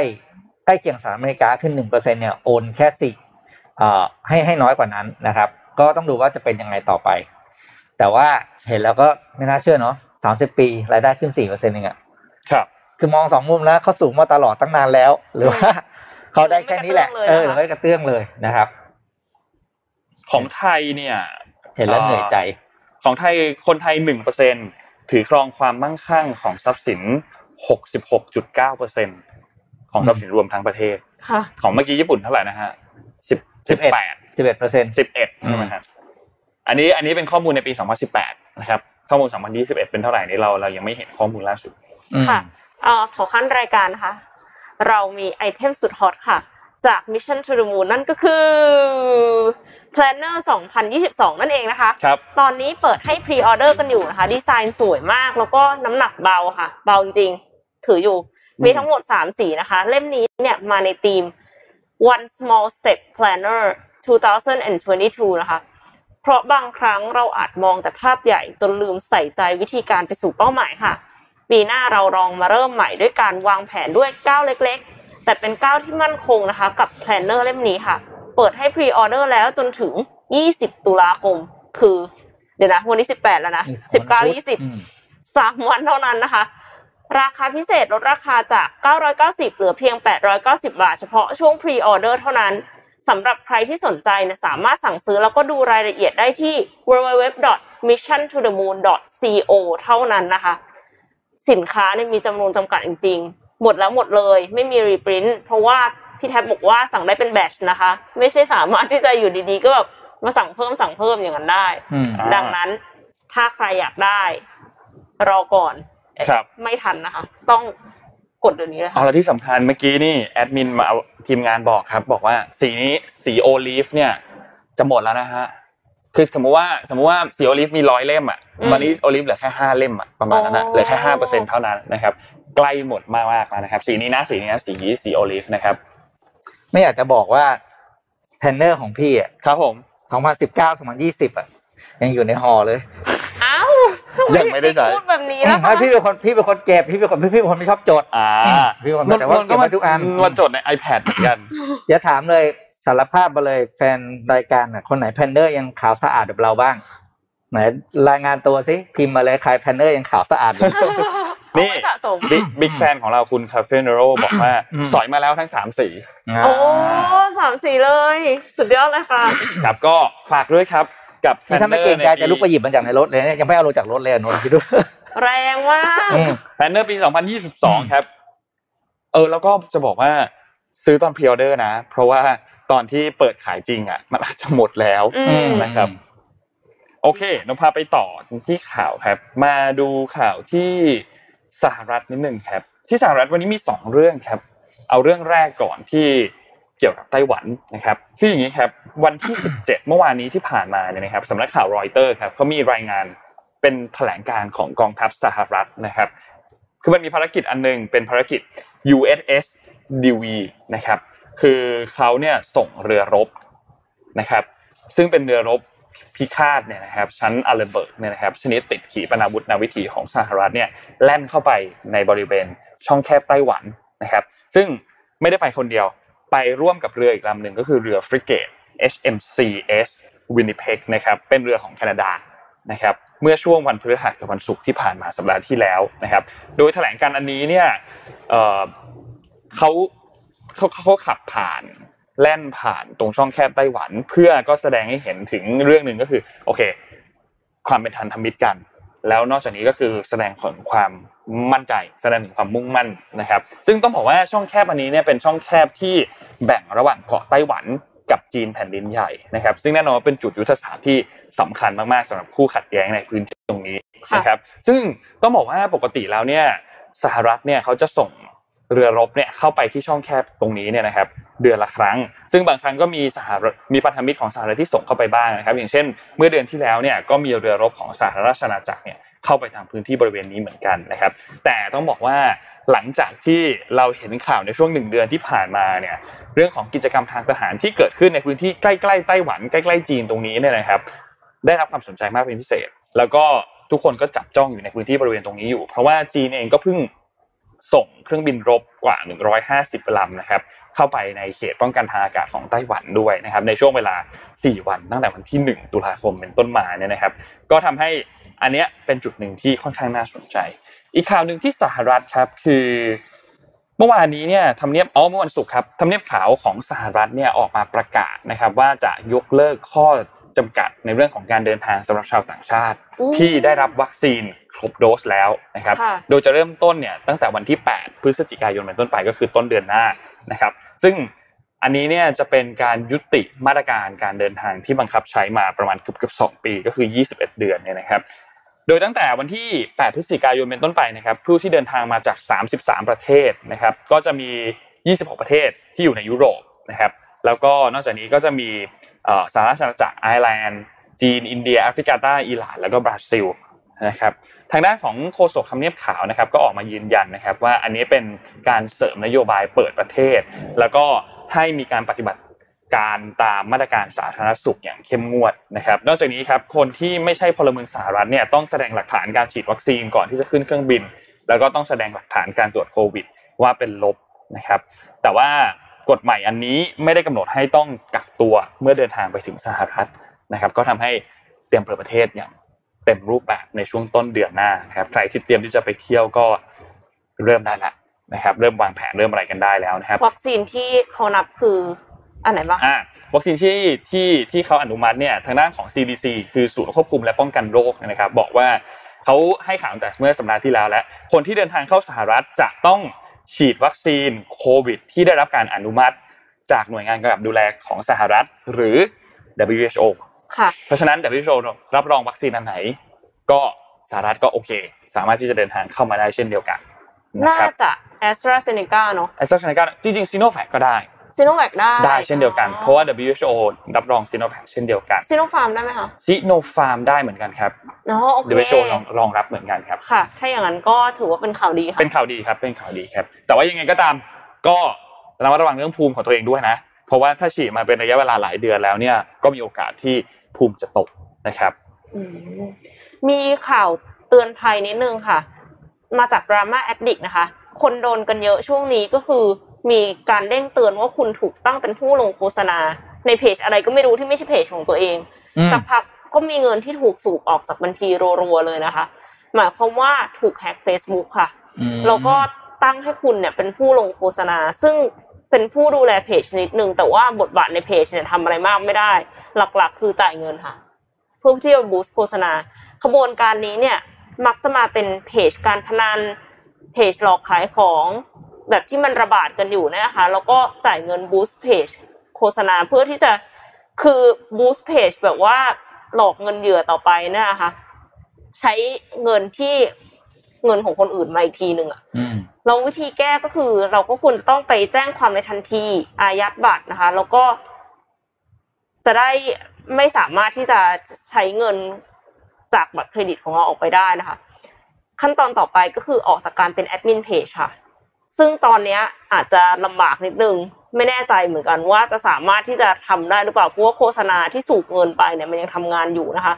ใกล้เคียงสหรัฐอเมริกาขึ้น 1% เนี่ยโอนแค่4ให้น้อยกว่านั้นนะครับก็ต้องดูว่าจะเป็นยังไงต่อไปแต่ว่าเห็นแล้วก็ไม่น่าเชื่อเนาะ30ปีรายได้ขึ้น 4% เองอ่ะครับคือมอง2มุมแล้วเขาสูงมาตลอดตั้งนานแล้วหรือว่าเขาได้แค่นี้แหละหรือไม่กระเตื้องเลยนะครับของไทยเนี่ยเห็นแล้วเหนื่อยใจของไทยคนไทย 1% ถือครองความมั่งคั่งของทรัพย์สิน 66.9% ของทรัพย์สินรวมทั้งประเทศของเมื่อกี้ญี่ปุ่นเท่าไหร่นะฮะ11% ใช่มั้ยฮะอันนี้เป็นข้อมูลในปี2018นะครับข้อมูล2021เป็นเท่าไหร่นี้เรายังไม่เห็นข้อมูลล่าสุดค่ะขอขั้นรายการนะคะเรามีไอเทมสุดฮอตค่ะจาก Mission to the Moon นั่นก็คือ Planner 2022นั่นเองนะคะตอนนี้เปิดให้พรีออเดอร์กันอยู่นะคะดีไซน์สวยมากแล้วก็น้ำหนักเบาค่ะเบาจริงถืออยู่มีทั้งหมด3สีนะคะเล่มนี้เนี่ยมาในธีม One Small Step Planner 2022นะคะ เพราะบางครั้งเราอาจมองแต่ภาพใหญ่จนลืมใส่ใจวิธีการไปสู่เป้าหมายค่ะปีหน้าเราลองมาเริ่มใหม่ด้วยการวางแผนด้วยก้าวเล็กๆแต่เป็นก้าวที่มั่นคงนะคะกับแพลนเนอร์เล่มนี้ค่ะเปิดให้พรีออเดอร์แล้วจนถึง20ตุลาคมคือเดี๋ยวนะวันนี้18แล้วนะ19 20 3วันเท่านั้นนะคะราคาพิเศษลดราคาจาก990เหลือเพียง890บาทเฉพาะช่วงพรีออเดอร์เท่านั้นสำหรับใครที่สนใจเนี่ยสามารถสั่งซื้อแล้วก็ดูรายละเอียดได้ที่ www.missiontothemoon.co เท่านั้นนะคะสินค้าเนี่ยมีจำนวนจำกัดจริงๆหมดแล้วหมดเลยไม่มีรีพรินท์เพราะว่าพี่แท็บบอกว่าสั่งได้เป็นแบตช์นะคะไม่ใช่สามารถที่จะอยู่ดีๆก็แบบมาสั่งเพิ่มอย่างนั้นได้ดังนั้นถ้าใครอยากได้รอก่อนไม่ทันนะคะต้องกดเดี๋ยวนี้เลยค่ะแล้วที่สำคัญเมื่อกี้นี่แอดมินมาทีมงานบอกครับบอกว่าสีนี้สีโอลีฟเนี่ยจะหมดแล้วนะฮะคือสมมติว่าสีโอลีฟมี100เล่มอ่ะตอนนี้โอลีฟเหลือแค่5เล่มอ่ะประมาณนั้นนะเหลือแค่ 5% เท่านั้นนะครับใกล้หมดมากๆแล้วนะครับสีนี้นะสีโอลีฟนะครับไม่อยากจะบอกว่าแพลนเนอร์ของพี่อ่ะครับผม2019 2020อ่ะยังอยู่ในห่อเลยอ้าวยังไม่ได้ใช้พูดแบบนี้แล้วพี่เป็นคนเก็บพี่เป็นคนไม่ชอบจดพี่คนแต่ว่าเก็บมาทุกอันมาจดใน iPad เหมือนกันอย่าถามเลยสารภาพมาเลยแฟนรายการน่ะคนไหนแพลนเนอร์ยังขาวสะอาดแบบเราบ้างไหนรายงานตัวสิพิมพ์มาเลยใครแพลนเนอร์ยังขาวสะอาดนี่บิ๊กแฟนของเราคุณคาเฟเนโรบอกว่าสอยมาแล้วทั้ง3สีโอ้3สีเลยสุดยอดเลยค่ะครับก็ฝากด้วยครับกับแพลนเนอร์ถ้าไม่เก่งใจจะลุกไปหยิบมันจากในรถเลยเนี่ยยังไม่เอาลงจากรถเลยนนท์คิดดูแรงมากแพลนเนอร์ปี2022ครับแล้วก็จะบอกว่าซื้อตอนพรีออเดอร์นะเพราะว่าตอนที่เปิดขายจริงอ่ะมันอาจจะหมดแล้วนะครับโอเคนนท์พาไปต่อที่ข่าวครับมาดูข่าวที่สหรัฐนิดนึงครับที่สหรัฐวันนี้มี2เรื่องครับเอาเรื่องแรกก่อนที่เกี่ยวกับไต้หวันนะครับคืออย่างนี้ครับวันที่17เมื่อวานนี้ที่ผ่านมาเนี่ยนะครับสำนักข่าวรอยเตอร์ครับเขามีรายงานเป็นแถลงการของกองทัพสหรัฐนะครับคือมันมีภารกิจอันนึงเป็นภารกิจ USS Dewey นะครับคือเขาเนี่ยส่งเรือรบนะครับซึ่งเป็นเรือรบพิฆาตเนี่ยนะครับชั้นอาร์เลเบิร์กเนี่ยนะครับชนิดติดขีปนาวุธนาวิถีของสหรัฐเนี่ยแล่นเข้าไปในบริเวณช่องแคบไต้หวันนะครับซึ่งไม่ได้ไปคนเดียวไปร่วมกับเรืออีกลำหนึ่งก็คือเรือฟริเกต HMCS Winnipeg นะครับเป็นเรือของแคนาดานะครับเมื่อช่วงวันพฤหัสกับวันศุกร์ที่ผ่านมาสัปดาห์ที่แล้วนะครับโดยแถลงการณ์อันนี้เนี่ยเขาขับผ่านแล่นผ่านตรงช่องแคบไต้หวันเพื่อก็แสดงให้เห็นถึงเรื่องนึงก็คือโอเคความเป็นพันธมิตรกันแล้วนอกจากนี้ก็คือแสดงถึงความมั่นใจแสดงถึงความมุ่งมั่นนะครับซึ่งต้องบอกว่าช่องแคบอันนี้เนี่ยเป็นช่องแคบที่แบ่งระหว่างเกาะไต้หวันกับจีนแผ่นดินใหญ่นะครับซึ่งแน่นอนว่าเป็นจุดยุทธศาสตร์ที่สำคัญมากๆสำหรับคู่ขัดแย้งในพื้นที่ตรงนี้นะครับซึ่งต้องบอกว่าปกติแล้วเนี่ยสหรัฐเนี่ยเขาจะส่งเรือรบเนี่ยเข้าไปที่ช่องแคบตรงนี้เนี่ยนะครับเดือนละครั้งซึ่งบางครั้งก็มีพันธมิตรของสหรัฐที่ส่งเข้าไปบ้างนะครับอย่างเช่นเมื่อเดือนที่แล้วเนี่ยก็มีเรือรบของสหราชอาณาจักรเนี่ยเข้าไปทางพื้นที่บริเวณนี้เหมือนกันนะครับแต่ต้องบอกว่าหลังจากที่เราเห็นข่าวในช่วง1เดือนที่ผ่านมาเนี่ยเรื่องของกิจกรรมทางทหารที่เกิดขึ้นในพื้นที่ใกล้ๆไต้หวันใกล้ๆจีนตรงนี้เนี่ยนะครับได้รับความสนใจมากเป็นพิเศษแล้วก็ทุกคนก็จับจ้องอยู่ในพื้นที่บริเวณตรงนี้อยู่เพราะว่าจีนเองก็เพิ่งส่งเครื่องบินรบกว่า150ลำนะครับเข้าไปในเขตป้องกันทางอากาศของไต้หวันด้วยนะครับในช่วงเวลา4วันตั้งแต่วันที่1ตุลาคมเป็นต้นมาเนี่ยนะครับก็ทำให้อันเนี้ยเป็นจุดหนึ่งที่ค่อนข้างน่าสนใจอีกข่าวนึงที่สหรัฐครับคือเมื่อวานนี้เนี่ยทำเนียบเมื่อวันศุกร์ครับทำเนียบขาวของสหรัฐเนี่ยออกมาประกาศนะครับว่าจะยกเลิกข้อจำกัดในเรื่องของการเดินทางสำหรับชาวต่างชาติที่ได้รับวัคซีนครบโดสแล้วนะครับโดยจะเริ่มต้นเนี่ยตั้งแต่วันที่8พฤศจิกายนเป็นต้นไปก็คือต้นเดือนหน้านะครับซึ่งอันนี้เนี่ยจะเป็นการยุติมาตรการการเดินทางที่บังคับใช้มาประมาณเกือบ2ปีก็คือ21เดือนเนี่ยนะครับโดยตั้งแต่วันที่8พฤศจิกายนเป็นต้นไปนะครับผู้ที่เดินทางมาจาก33ประเทศนะครับก็จะมี26ประเทศที่อยู่ในยุโรปนะครับแล้วก็นอกจากนี้ก็จะมีสหราชอาณาจักรไอร์แลนด์จีนอินเดียแอฟริกาใต้อิหร่านแล้วก็บราซิลนะครับทางด้านของโฆษกทำเนียบขาวนะครับก็ออกมายืนยันนะครับว่าอันนี้เป็นการเสริมนโยบายเปิดประเทศแล้วก็ให้มีการปฏิบัติ การตามมาตรการสาธารณสุขอย่างเข้มงวดนะครับนอกจากนี้ครับคนที่ไม่ใช่พลเมืองสหรัฐเนี่ยต้องแสดงหลักฐานการฉีดวัคซีนก่อนที่จะขึ้นเครื่องบินแล้วก็ต้องแสดงหลักฐานการตรวจโควิดว่าเป็นลบนะครับแต่ว่ากฎหมายอันนี้ไม่ได้กำหนดให้ต้องกักตัวเมื่อเดินทางไปถึงสหรัฐนะครับก็ทำให้เตรียมเปิดประเทศอย่างเต็มรูปแบบในช่วงต้นเดือนหน้านะครับใครที่เตรียมที่จะไปเที่ยวก็เริ่มได้ละนะครับเริ่มวางแผนเริ่มอะไรกันได้แล้วนะครับวัคซีนที่เขานับคืออันไหนบ้างวัคซีนที่เขาอนุมัติเนี่ยทางด้านของ CDC คือศูนย์ควบคุมและป้องกันโรคนะครับบอกว่าเขาให้ข่าวตั้งแต่เมื่อสัปดาห์ที่แล้วแล้วคนที่เดินทางเข้าสหรัฐจะต้องฉีดวัคซีนโควิดที่ได้รับการอนุมัติจากหน่วยงานกำกับดูแลของสหรัฐหรือ WHO ค่ะเพราะฉะนั้น WHO รับรองวัคซีนอันไหนก็สหรัฐก็โอเคสามารถที่จะเดินทางเข้ามาได้เช่นเดียวกันน่าจะ AstraZeneca เนาะ AstraZeneca จริงๆ Sinovac ก็ได้Sinovac ได้เช่นเดียวกันเพราะว่า WHO รับรอง Sinovac เช่นเดียวกัน Sinopharm ได้มั้ยคะ Sinopharm ได้เหมือนกันครับอ๋อโอเค WHO รองรับเหมือนกันครับค่ะถ้าอย่างนั้นก็ถือว่าเป็นข่าวดีค่ะเป็นข่าวดีครับเป็นข่าวดีครับแต่ว่ายังไงก็ตามก็ระมัดระวังเรื่องภูมิของตัวเองด้วยนะเพราะว่าถ้าฉีดมาเป็นระยะเวลาหลายเดือนแล้วเนี่ยก็มีโอกาสที่ภูมิจะตกนะครับมีข่าวเตือนภัยนิดนึงค่ะมาจาก Drama Addict นะคะคนโดนกันเยอะช่วงนี้ก็คือมีการเด้งเตือนว่าคุณถูกตั้งเป็นผู้ลงโฆษณาในเพจอะไรก็ไม่รู้ที่ไม่ใช่เพจของตัวเองสักพักก็มีเงินที่ถูกสูบออกจากบัญชีรัวๆเลยนะคะหมายความว่าถูกแฮ็ก Facebook ค่ะแล้วก็ตั้งให้คุณเนี่ยเป็นผู้ลงโฆษณาซึ่งเป็นผู้ดูแลเพจนิดนึงแต่ว่าบทบาทในเพจเนี่ยทำอะไรมากไม่ได้หลักๆคือจ่ายเงินค่ะเพื่อที่จะบูสต์โฆษณาขบวนการนี้เนี่ยมักจะมาเป็นเพจการพนันเพจหลอกขายของแบบที่มันระบาดกันอยู่นะคะแล้วก็จ่ายเงินบูสต์เพจโฆษณาเพื่อที่จะคือบูสต์เพจแบบว่าหลอกเงินเหยื่อต่อไปนะคะใช้เงินที่เงินของคนอื่นมาอีกทีนึงอ่ะแล้ววิธีแก้ก็คือเราก็ควรจะต้องไปแจ้งความในทันทีอายัดบัตรนะคะแล้วก็จะได้ไม่สามารถที่จะใช้เงินจากบัตรเครดิตของเราออกไปได้นะคะขั้นตอนต่อไปก็คือออกจากการเป็นแอดมินเพจค่ะซึ่งตอนนี้อาจจะลำบากนิดนึงไม่แน่ใจเหมือนกันว่าจะสามารถที่จะทำได้หรือเปล่าเพราะว่าโฆษณาที่สูบเงินไปเนี่ยมันยังทำงานอยู่นะคะ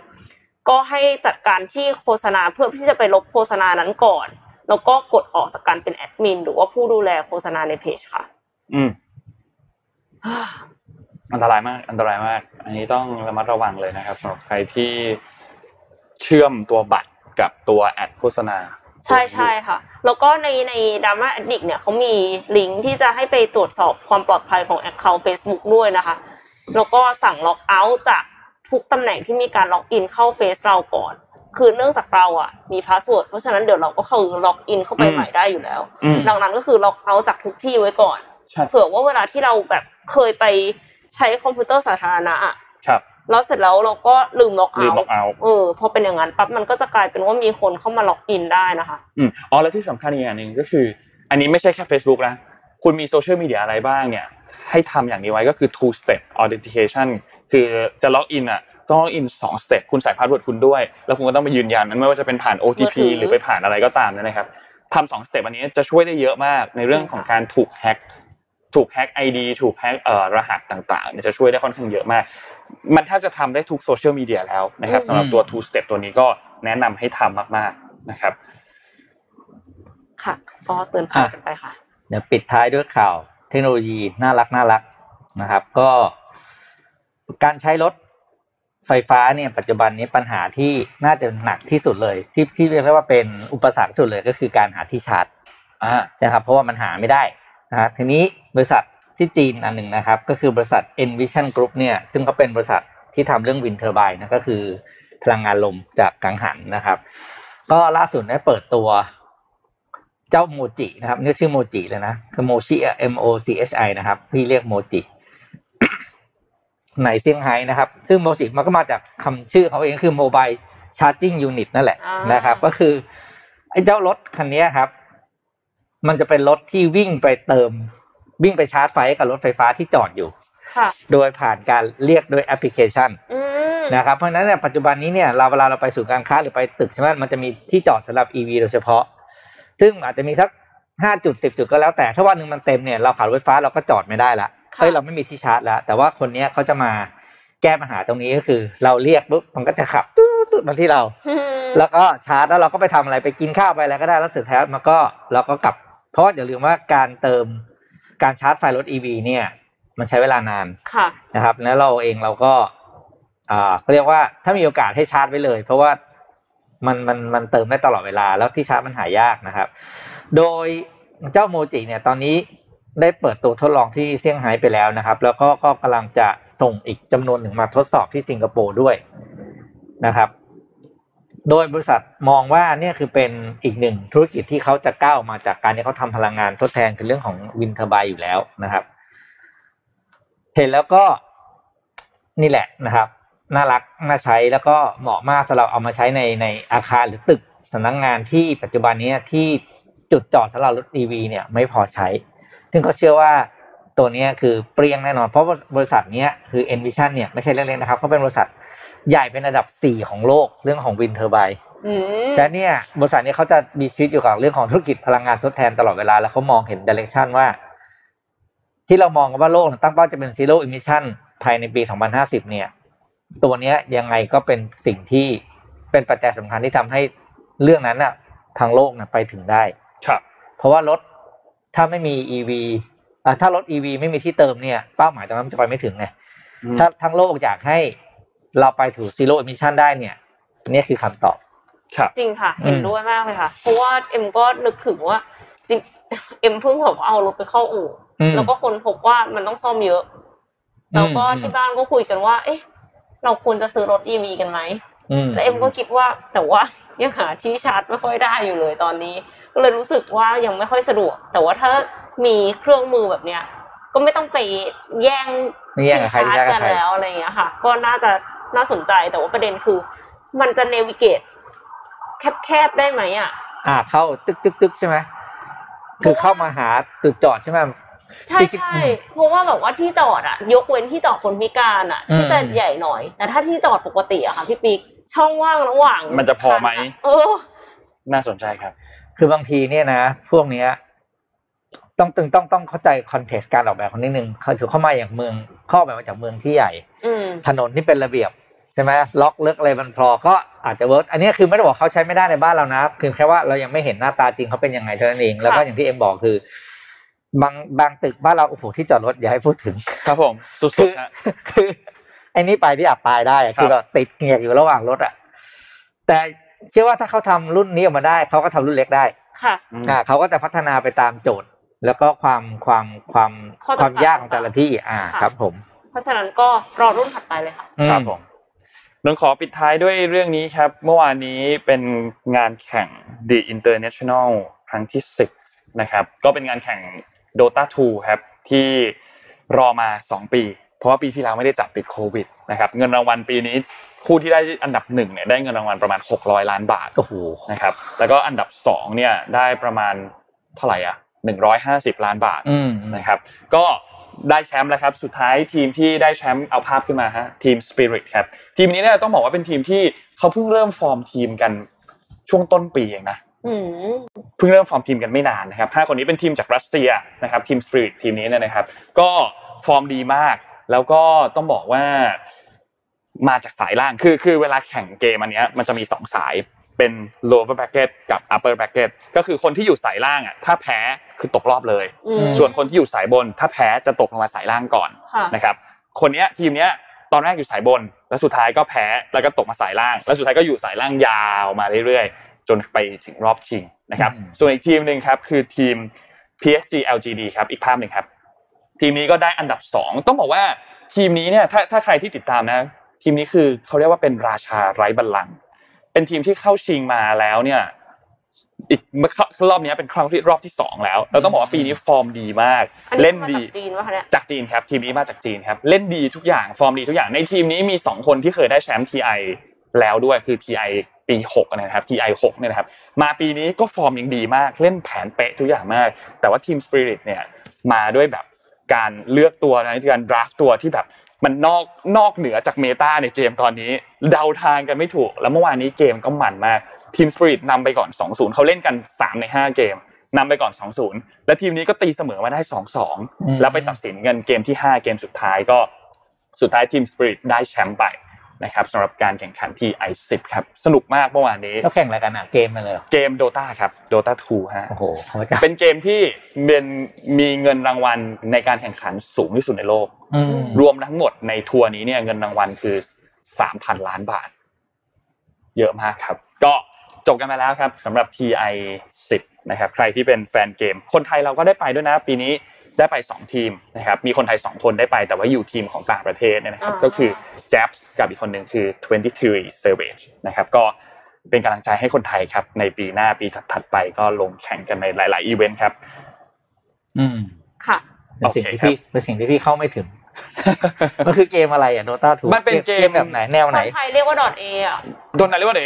ก็ให้จัดการที่โฆษณาเพื่อที่จะไปลบโฆษณานั้นก่อนแล้วก็กดออกจากการเป็นแอดมินหรือว่าผู้ดูแลโฆษณาในเพจค่ะอันตรายมากอันตรายมากอันนี้ต้องระมัดระวังเลยนะครับสำหรับใครที่เชื่อมตัวบัตรกับตัวแอดโฆษณาใช่ๆค่ะแล้วก็ใน Drama Addict เนี่ยเขามีลิงก์ที่จะให้ไปตรวจสอบความปลอดภัยของ account Facebook ด้วยนะคะแล้วก็สั่งล็อกเอาท์จากทุกตำแหน่งที่มีการล็อกอินเข้าเฟซเราก่อนคือเนื่องจากเราอ่ะมีพาสเวิร์ดเพราะฉะนั้นเดี๋ยวเราก็เข้าล็อกอินเข้าไปใหม่ได้อยู่แล้วดังนั้นก็คือล็อกเอาท์จากทุกที่ไว้ก่อนเผื่อว่าเวลาที่เราแบบเคยไปใช้คอมพิวเตอร์สาธารณะอ่ะครับแล้วเสร็จแล้วเราก็ลืมล็อกเอาพอเป็นอย่างนั้นปั๊บมันก็จะกลายเป็นว่ามีคนเข้ามาล็อกอินได้นะคะอ๋อแล้วที่สำคัญอีกอย่างนึงก็คืออันนี้ไม่ใช่แค่ Facebook นะคุณมีโซเชียลมีเดียอะไรบ้างเนี่ยให้ทำอย่างนี้ไว้ก็คือ two step authentication คือจะล็อกอินอ่ะต้องล็อกอิน2 step คุณใส่พาสเวิร์ดคุณด้วยแล้วคุณก็ต้องไปยืนยันไม่ว่าจะเป็นผ่าน OTP หรือไปผ่านอะไรก็ตามนะครับทำ2 step อันนี้จะช่วยได้เยอะมากในเรื่องของการถูกแฮ็ก ID ถูกแฮ็กรหัสต่างๆเนี่ยจะช่วยได้ค่อนข้างเยอะมากมันแทบจะทำได้ทุกโซเชียลมีเดียแล้วนะครับสำหรับตัว two step ตัวนี้ก็แนะนำให้ทำมากๆนะครับค่ะก็เตือนภัยกันไปค่ะเดี๋ยวปิดท้ายด้วยข่าวเทคโนโลยีน่ารักนะครับก็การใช้รถไฟฟ้าเนี่ยปัจจุบันนี้ปัญหาที่น่าจะหนักที่สุดเลยที่เรียกว่าเป็นอุปสรรคสุดเลยก็คือการหาที่ชาร์จนะครับเพราะว่ามันหาไม่ได้นะทีนี้บริษัทที่จีนอันหนึ่งนะครับก็คือบริษัท Envision Group เนี่ยซึ่งเขาเป็นบริษัทที่ทำเรื่องวินเทอร์ไบน์นะก็คือพลังงานลมจากกังหันนะครับก็ล่าสุดได้เปิดตัวเจ้าโมจินะครับนี่ชื่อโมจิเลยนะคือโมชิ MOCHI นะครับพี่เรียกโมจิ ในเซี่ยงไฮ้นะครับซึ่งโมจิมันก็มาจากคำชื่อเขาเองคือ Mobile Charging Unit นั่นแหละนะครับก็คือไอ้เจ้ารถคันนี้ครับมันจะเป็นรถที่วิ่งไปชาร์จไฟกับรถไฟฟ้าที่จอดอยู่โดยผ่านการเรียกโดยแอปพลิเคชันนะครับเพราะฉะนั้นเนี่ยปัจจุบันนี้เนี่ยเวลาเราไปศูนย์การค้าหรือไปตึกใช่ไหมมันจะมีที่จอดสำหรับ EV โดยเฉพาะซึ่งอาจจะมีสัก5จุด10จุดก็แล้วแต่ถ้าวันนึงมันเต็มเนี่ยเราขับรถไฟฟ้าเราก็จอดไม่ได้ละ เอ้ยเราไม่มีที่ชาร์จแล้วแต่ว่าคนเนี้ยเขาจะมาแก้ปัญหาตรงนี้ก็คือเราเรียกปุ๊บมันก็จะขับตุ๊ดมาที่เราแล้วก็ชาร์จแล้วเราก็ไปทำอะไรไปกินข้าวไปอะไรก็ได้แล้วสุดท้ายมันก็เราก็กลับเพราะอย่าลืมว่าการชาร์จไฟรถ EV เนี่ยมันใช้เวลานานนะครับแล้วเราเองเราก็เขาเรียกว่าถ้ามีโอกาสให้ชาร์จไว้เลยเพราะว่ามันเติมได้ตลอดเวลาแล้วที่ชาร์จมันหายากนะครับโดยเจ้าโมจิเนี่ยตอนนี้ได้เปิดตัวทดลองที่เซี่ยงไฮ้ไปแล้วนะครับแล้วก็กำลังจะส่งอีกจำนวนหนึ่งมาทดสอบที่สิงคโปร์ด้วยนะครับโดยบริษัทมองว่าเนี่ยคือเป็นอีกหนึ่งธุรกิจที่เขาจะก้าวมาจากการที่เขาทำพลังงานทดแทนคือเรื่องของวินเทอร์ไบน์อยู่แล้วนะครับเห็นแล้วก็นี่แหละนะครับน่ารักน่าใช้แล้วก็เหมาะมากสำหรับเอามาใช้ในอาคารหรือตึกสำนักงานที่ปัจจุบันนี้ที่จุดจอดสำหรับรถ EV เนี่ยไม่พอใช้ซึ่งเขาเชื่อว่าตัวนี้คือเปรี้ยงแน่นอนเพราะบริษัทนี้คือ Envision เนี่ยไม่ใช่เล็กๆนะครับเขาเป็นบริษัทใหญ่เป็นอันดับ4ของโลกเรื่องของวินเทอร์ไบน์และเนี่ยบริษัทนี้เขาจะมีชีวิตอยู่กับเรื่องของธุรกิจพลังงานทดแทนตลอดเวลาแล้วเขามองเห็น direction ว่าที่เรามองว่าโลกตั้งเป้าจะเป็น zero emission ภายในปี 2050 เนี่ยตัวนี้ยังไงก็เป็นสิ่งที่เป็นปัจจัยสำคัญที่ทำให้เรื่องนั้นน่ะทางโลกน่ะไปถึงได้ครับเพราะว่ารถถ้าไม่มี EV ถ้ารถ EV ไม่มีที่เติมเนี่ยเป้าหมายตรงนั้นจะไปไม่ถึงไงถ้าทั้งโลกอยากให้เราไปถึง zero emission ได้เนี่ยนี่คือคำตอบครับจริงค่ะเห็นด้วยมากเลยค่ะเพราะว่าเอ็มก็นึกถึงว่าจริงเอ็มเพิ่งแบบเอารถไปเข้าอู่แล้วก็คนพบว่ามันต้องซ่อมเยอะแล้วก็ที่บ้านก็คุยกันว่าเอ๊ะเราควรจะซื้อรถ EV กันไหมแล้วเอ็มก็คิดว่าแต่ว่ายังหาที่ชาร์จไม่ค่อยได้อยู่เลยตอนนี้ก็เลยรู้สึกว่ายังไม่ค่อยสะดวกแต่ว่าถ้ามีเครื่องมือแบบเนี้ยก็ไม่ต้องไปแย่งที่ชาร์จกันแล้วอะไรอย่างเงี้ยค่ะก็น่าจะน่าสนใจแต่ว่าประเด็นคือมันจะเนวิเกตแคบๆได้ไหมอ่ะเข้าตึกใช่ไหมคือเข้ามาหาจุดจอดใช่ไหมใช่ใช่เพราะว่าแบบว่าที่จอดอ่ะยกเว้นที่จอดคนพิการอ่ะที่จะใหญ่หน่อยแต่ถ้าที่จอดปกติอ่ะค่ะพี่ปิ๊กช่องว่างระหว่างมันจะพอไหมน่าสนใจครับคือบางทีเนี่ยนะพวกเนี้ยต้องเข้าใจคอนเทกต์การออกแบบคนนิดนึงเข้ามาอย่างเมืองเข้าแบบมาจากเมืองที่ใหญ่ถนนที่เป็นระเบียบใช่ไหมล็อกเลิกอะไรมันพอก็อาจจะเวิร์กอันนี้คือไม่ได้บอกเขาใช้ไม่ได้ในบ้านเรานะคือแค่ว่าเรายังไม่เห็นหน้าตาจริงเขาเป็นยังไงเท่านั้นเองแล้วก็อย่างที่เอ็มบอกคือบางตึกบ้านเราโอ้โหที่จอดรถอย่าให้พูดถึงครับผมสุดๆคือไอ้นี่ไปที่อาจตายได้คือเราติดเงียกอยู่ระหว่างรถอ่ะแต่เชื่อว่าถ้าเขาทำรุ่นนี้ออกมาได้เขาก็ทำรุ่นเล็กได้ค่ะเขาก็จะพัฒนาไปตามโจทย์แล้วก็ความยากของแต่ละที่ครับผมเพราะฉะนั้นก็รอรุ่นถัดไปเลยค่ะครับผมนนขอปิดท้ายด้วยเรื่องนี้ครับเมื่อวานนี้เป็นงานแข่ง The International ครั้งที่10นะครับก็เป็นงานแข่ง Dota 2 ครับที่รอมา2ปีเพราะว่าปีที่แล้วไม่ได้จัดติดโควิดนะครับเงินรางวัลปีนี้คู่ที่ได้อันดับ1เนี่ยได้เงินรางวัลประมาณ600ล้านบาทโอ้โหนะครับแล้วก็อันดับ2เนี่ยได้ประมาณเท่าไหร่อ่ะ150ล้านบาทนะครับก็ได้แชมป์แล้วครับสุดท้ายทีมที่ได้แชมป์เอาภาพขึ้นมาฮะทีม Spirit ครับทีมนี้เนี่ยต้องบอกว่าเป็นทีมที่เขาเพิ่งเริ่มฟอร์มทีมกันช่วงต้นปีเองนะเพิ่งเริ่มฟอร์มทีมกันไม่นานนะครับ5คนนี้เป็นทีมจากรัสเซียนะครับทีม Spirit ทีมนี้เนี่ยนะครับก็ฟอร์มดีมากแล้วก็ต้องบอกว่ามาจากสายล่างคือเวลาแข่งเกมอันเนี้ยมันจะมี2สายเป็น lower bracket กับ upper bracket ก็คือคนที่อยู่สายล่างอ่ะถ้าแพ้คือตกรอบเลยส่วนคนที่อยู่สายบนถ้าแพ้จะตกลงมาสายล่างก่อนนะครับคนเนี้ยทีมเนี้ยตอนแรกอยู่สายบนแล้วสุดท้ายก็แพ้แล้วก็ตกมาสายล่างแล้วสุดท้ายก็อยู่สายล่างยาวมาเรื่อยๆจนไปถึงรอบชิงนะครับส่วนอีกทีมนึงครับคือทีม PSG LGD ครับอีกภาพนึงครับทีมนี้ก็ได้อันดับ2ต้องบอกว่าทีมนี้เนี่ยถ้าใครที่ติดตามนะทีมนี้คือเค้าเรียกว่าเป็นราชาไร้บัลลังก์เป็นทีมที่เข้าชิงมาแล้วเนี่ยอีกรอบนี้เป็นครั้งที่รอบที่2แล้วเราต้องบอกว่าปีนี้ฟอร์มดีมากเล่นดีจากจีนป่ะคะเนี่ยจากจีนครับทีมนี้มาจากจีนครับเล่นดีทุกอย่างฟอร์มดีทุกอย่างในทีมนี้มี2คนที่เคยได้แชมป์ TI แล้วด้วยคือ TI ปี6นะครับ TI 6เนี่ยนะครับมาปีนี้ก็ฟอร์มยังดีมากเล่นแผนเป๊ะทุกอย่างมากแต่ว่าทีม Spirit เนี่ยมาด้วยแบบการเลือกตัวในการ draft ตัวที่แบบมันนอกเหนือจากเมตาในเกมตอนนี้เดาทางกันไม่ถูกแล้วเมื่อวานนี้เกมก็มันมากทีม Spirit นำไปก่อน 2-0 เขาเล่นกัน3ใน5เกม นำไปก่อน 2-0 และทีมนี้ก็ตีเสมอมาได้ 2-2 แล้วไปตัดสินกันเกมที่5เกมสุดท้ายก็สุดท้ายทีม Spirit ได้แชมป์ไปนะครับสำหรับการแข่งขันที่ ISS ครับสนุกมากเมื่อวานนี้แล้วแข่งอะไรกันอ่ะเกมอะไรเกม Dota ครับ Dota 2 ฮะโอ้โหเป็นเกมที่มีเงินรางวัลในการแข่งขันสูงที่สุดในโลกรวมทั้งหมดในทัวร์นี้เนี่ยเงินรางวัลคือ 3,000 ล้านบาทเยอะมากครับก็จบกันมาแล้วครับสำหรับ TI 10นะครับใครที่เป็นแฟนเกมคนไทยเราก็ได้ไปด้วยนะปีนี้ได้ไป2ทีมนะครับมีคนไทย2คนได้ไปแต่ว่าอยู่ทีมของต่างประเทศนะครับก็คือ Japs กับอีกคนนึงคือ23 Savage นะครับก็เป็นกำลังใจให้คนไทยครับในปีหน้าปีถัดไปก็ลงแข่งกันในหลายๆอีเวนต์ครับค่ะเป็นสิ่งที่พี่เข้าไม่ถึงมันคือเกมอะไรอ่ะ Dota 2มันเป็นเกมแบบไหนแนวไหนคนไทยเรียกว่า .A อ่ะ Dota เรียกว่า .A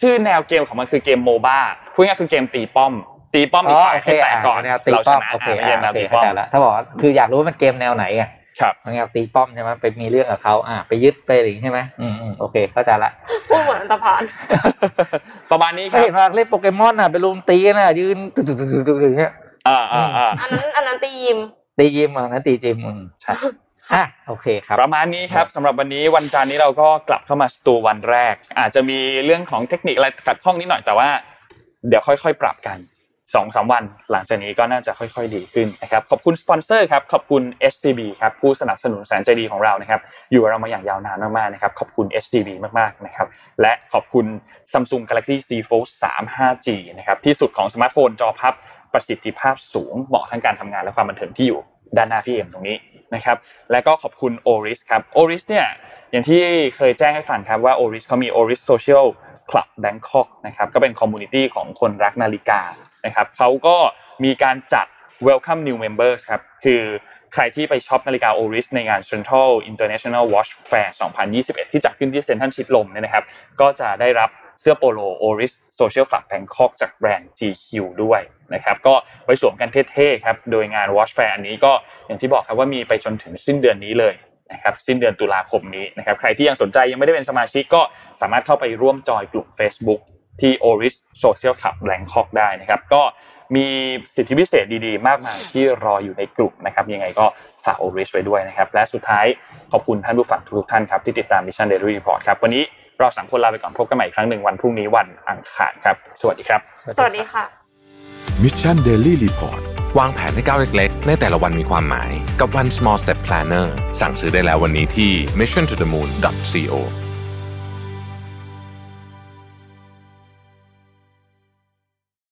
ชื่อแนวเกมของมันคือเกม MOBA พูดง่ายๆคือเกมตีป้อมอีกฝ่ายให้แตกก่อนเนี่ยตีป้อมโอเคนะตีป้อมแล้วถ้าบอกคืออยากรู้ว่ามันเกมแนวไหนอ่ะครับมันตีป้อมใช่มั้ยไปมีเรื่องกับเค้าไปยึดไปหรือใช่มั้ยโอเคเข้าใจละพูดเหมือนอันตพาลประมาณนี้ครับเห็นว่าเล่นโปเกมอนน่ะไปลุมตีกันน่ะยืนตึกๆๆๆเงี้ยอันนั้นตียิมอ่ะนะตีจิมใช่โอเคครับประมาณนี้ครับสำหรับวันนี้วันจันทร์นี้เราก็กลับเข้ามาสตูวันแรกอาจจะมีเรื่องของเทคนิคอะไรขัดข้องนิดหน่อยแต่ว่าเดี๋ยวค่อยๆปรับกัน 2-3 วันหลังจากนี้ก็น่าจะค่อยๆดีขึ้นนะครับขอบคุณสปอนเซอร์ครับขอบคุณ SCB ครับผู้สนับสนุนแสนใจดีของเรานะครับอยู่กับเรามาอย่างยาวนานมากๆนะครับขอบคุณ SCB มากๆนะครับและขอบคุณ Samsung Galaxy Z Fold 3 5G นะครับที่สุดของสมาร์ทโฟนจอพับประสิทธิภาพสูงเหมาะทั้งการทำงานและความบันเทิงที่อยู่ด้านหน้าพี่เอ็มตรงนี้นะครับและก็ขอบคุณ Oris ครับ Oris เนี่ยอย่างที่เคยแจ้งให้ฟังครับว่า Oris เขามี Oris Social Club Bangkok นะครับก็เป็นคอมมูนิตี้ของคนรักนาฬิกานะครับเขาก็มีการจัด Welcome New Members ครับคือใครที่ไปช็อปนาฬิกา Oris ในงาน Central International Watch Fair 2021ที่จัดขึ้นที่เซ็นทรัลชิดลมเนี่ยนะครับก็จะได้รับเสื้อโปโล Oris Social Club Bangkok จากแบรนด์ GQ ด้วยนะครับก็ไปสวมกันเท่ๆครับโดยงาน Watch Fair อันนี้ก็อย่างที่บอกครับว่ามีไปจนถึงสิ้นเดือนนี้เลยนะครับสิ้นเดือนตุลาคมนี้นะครับใครที่ยังสนใจยังไม่ได้เป็นสมาชิกก็สามารถเข้าไปร่วมจอยกลุ่ม Facebook ที่ Oris Social Club Bangkok ได้นะครับก็มีสิทธิพิเศษดีๆมากมายที่รออยู่ในกลุ่มนะครับยังไงก็ฝาก Oris ไว้ด้วยนะครับและสุดท้ายขอบคุณท่านผู้ฟังทุกท่านครับที่ติดตาม Mission Daily Report ครับวันนี้เรา3คนลาไปก่อนพบกันใหม่อีกครั้งนึงวันพรุ่งนี้วันอังคารครับสวัสดีครับสวัสดีค่ะ Mission Daily Report วางแผนให้ก้าวเล็กๆในแต่ละวันมีความหมายกับวัน Small Step Planner สั่งซื้อได้แล้ววันนี้ที่missiontothemoon.co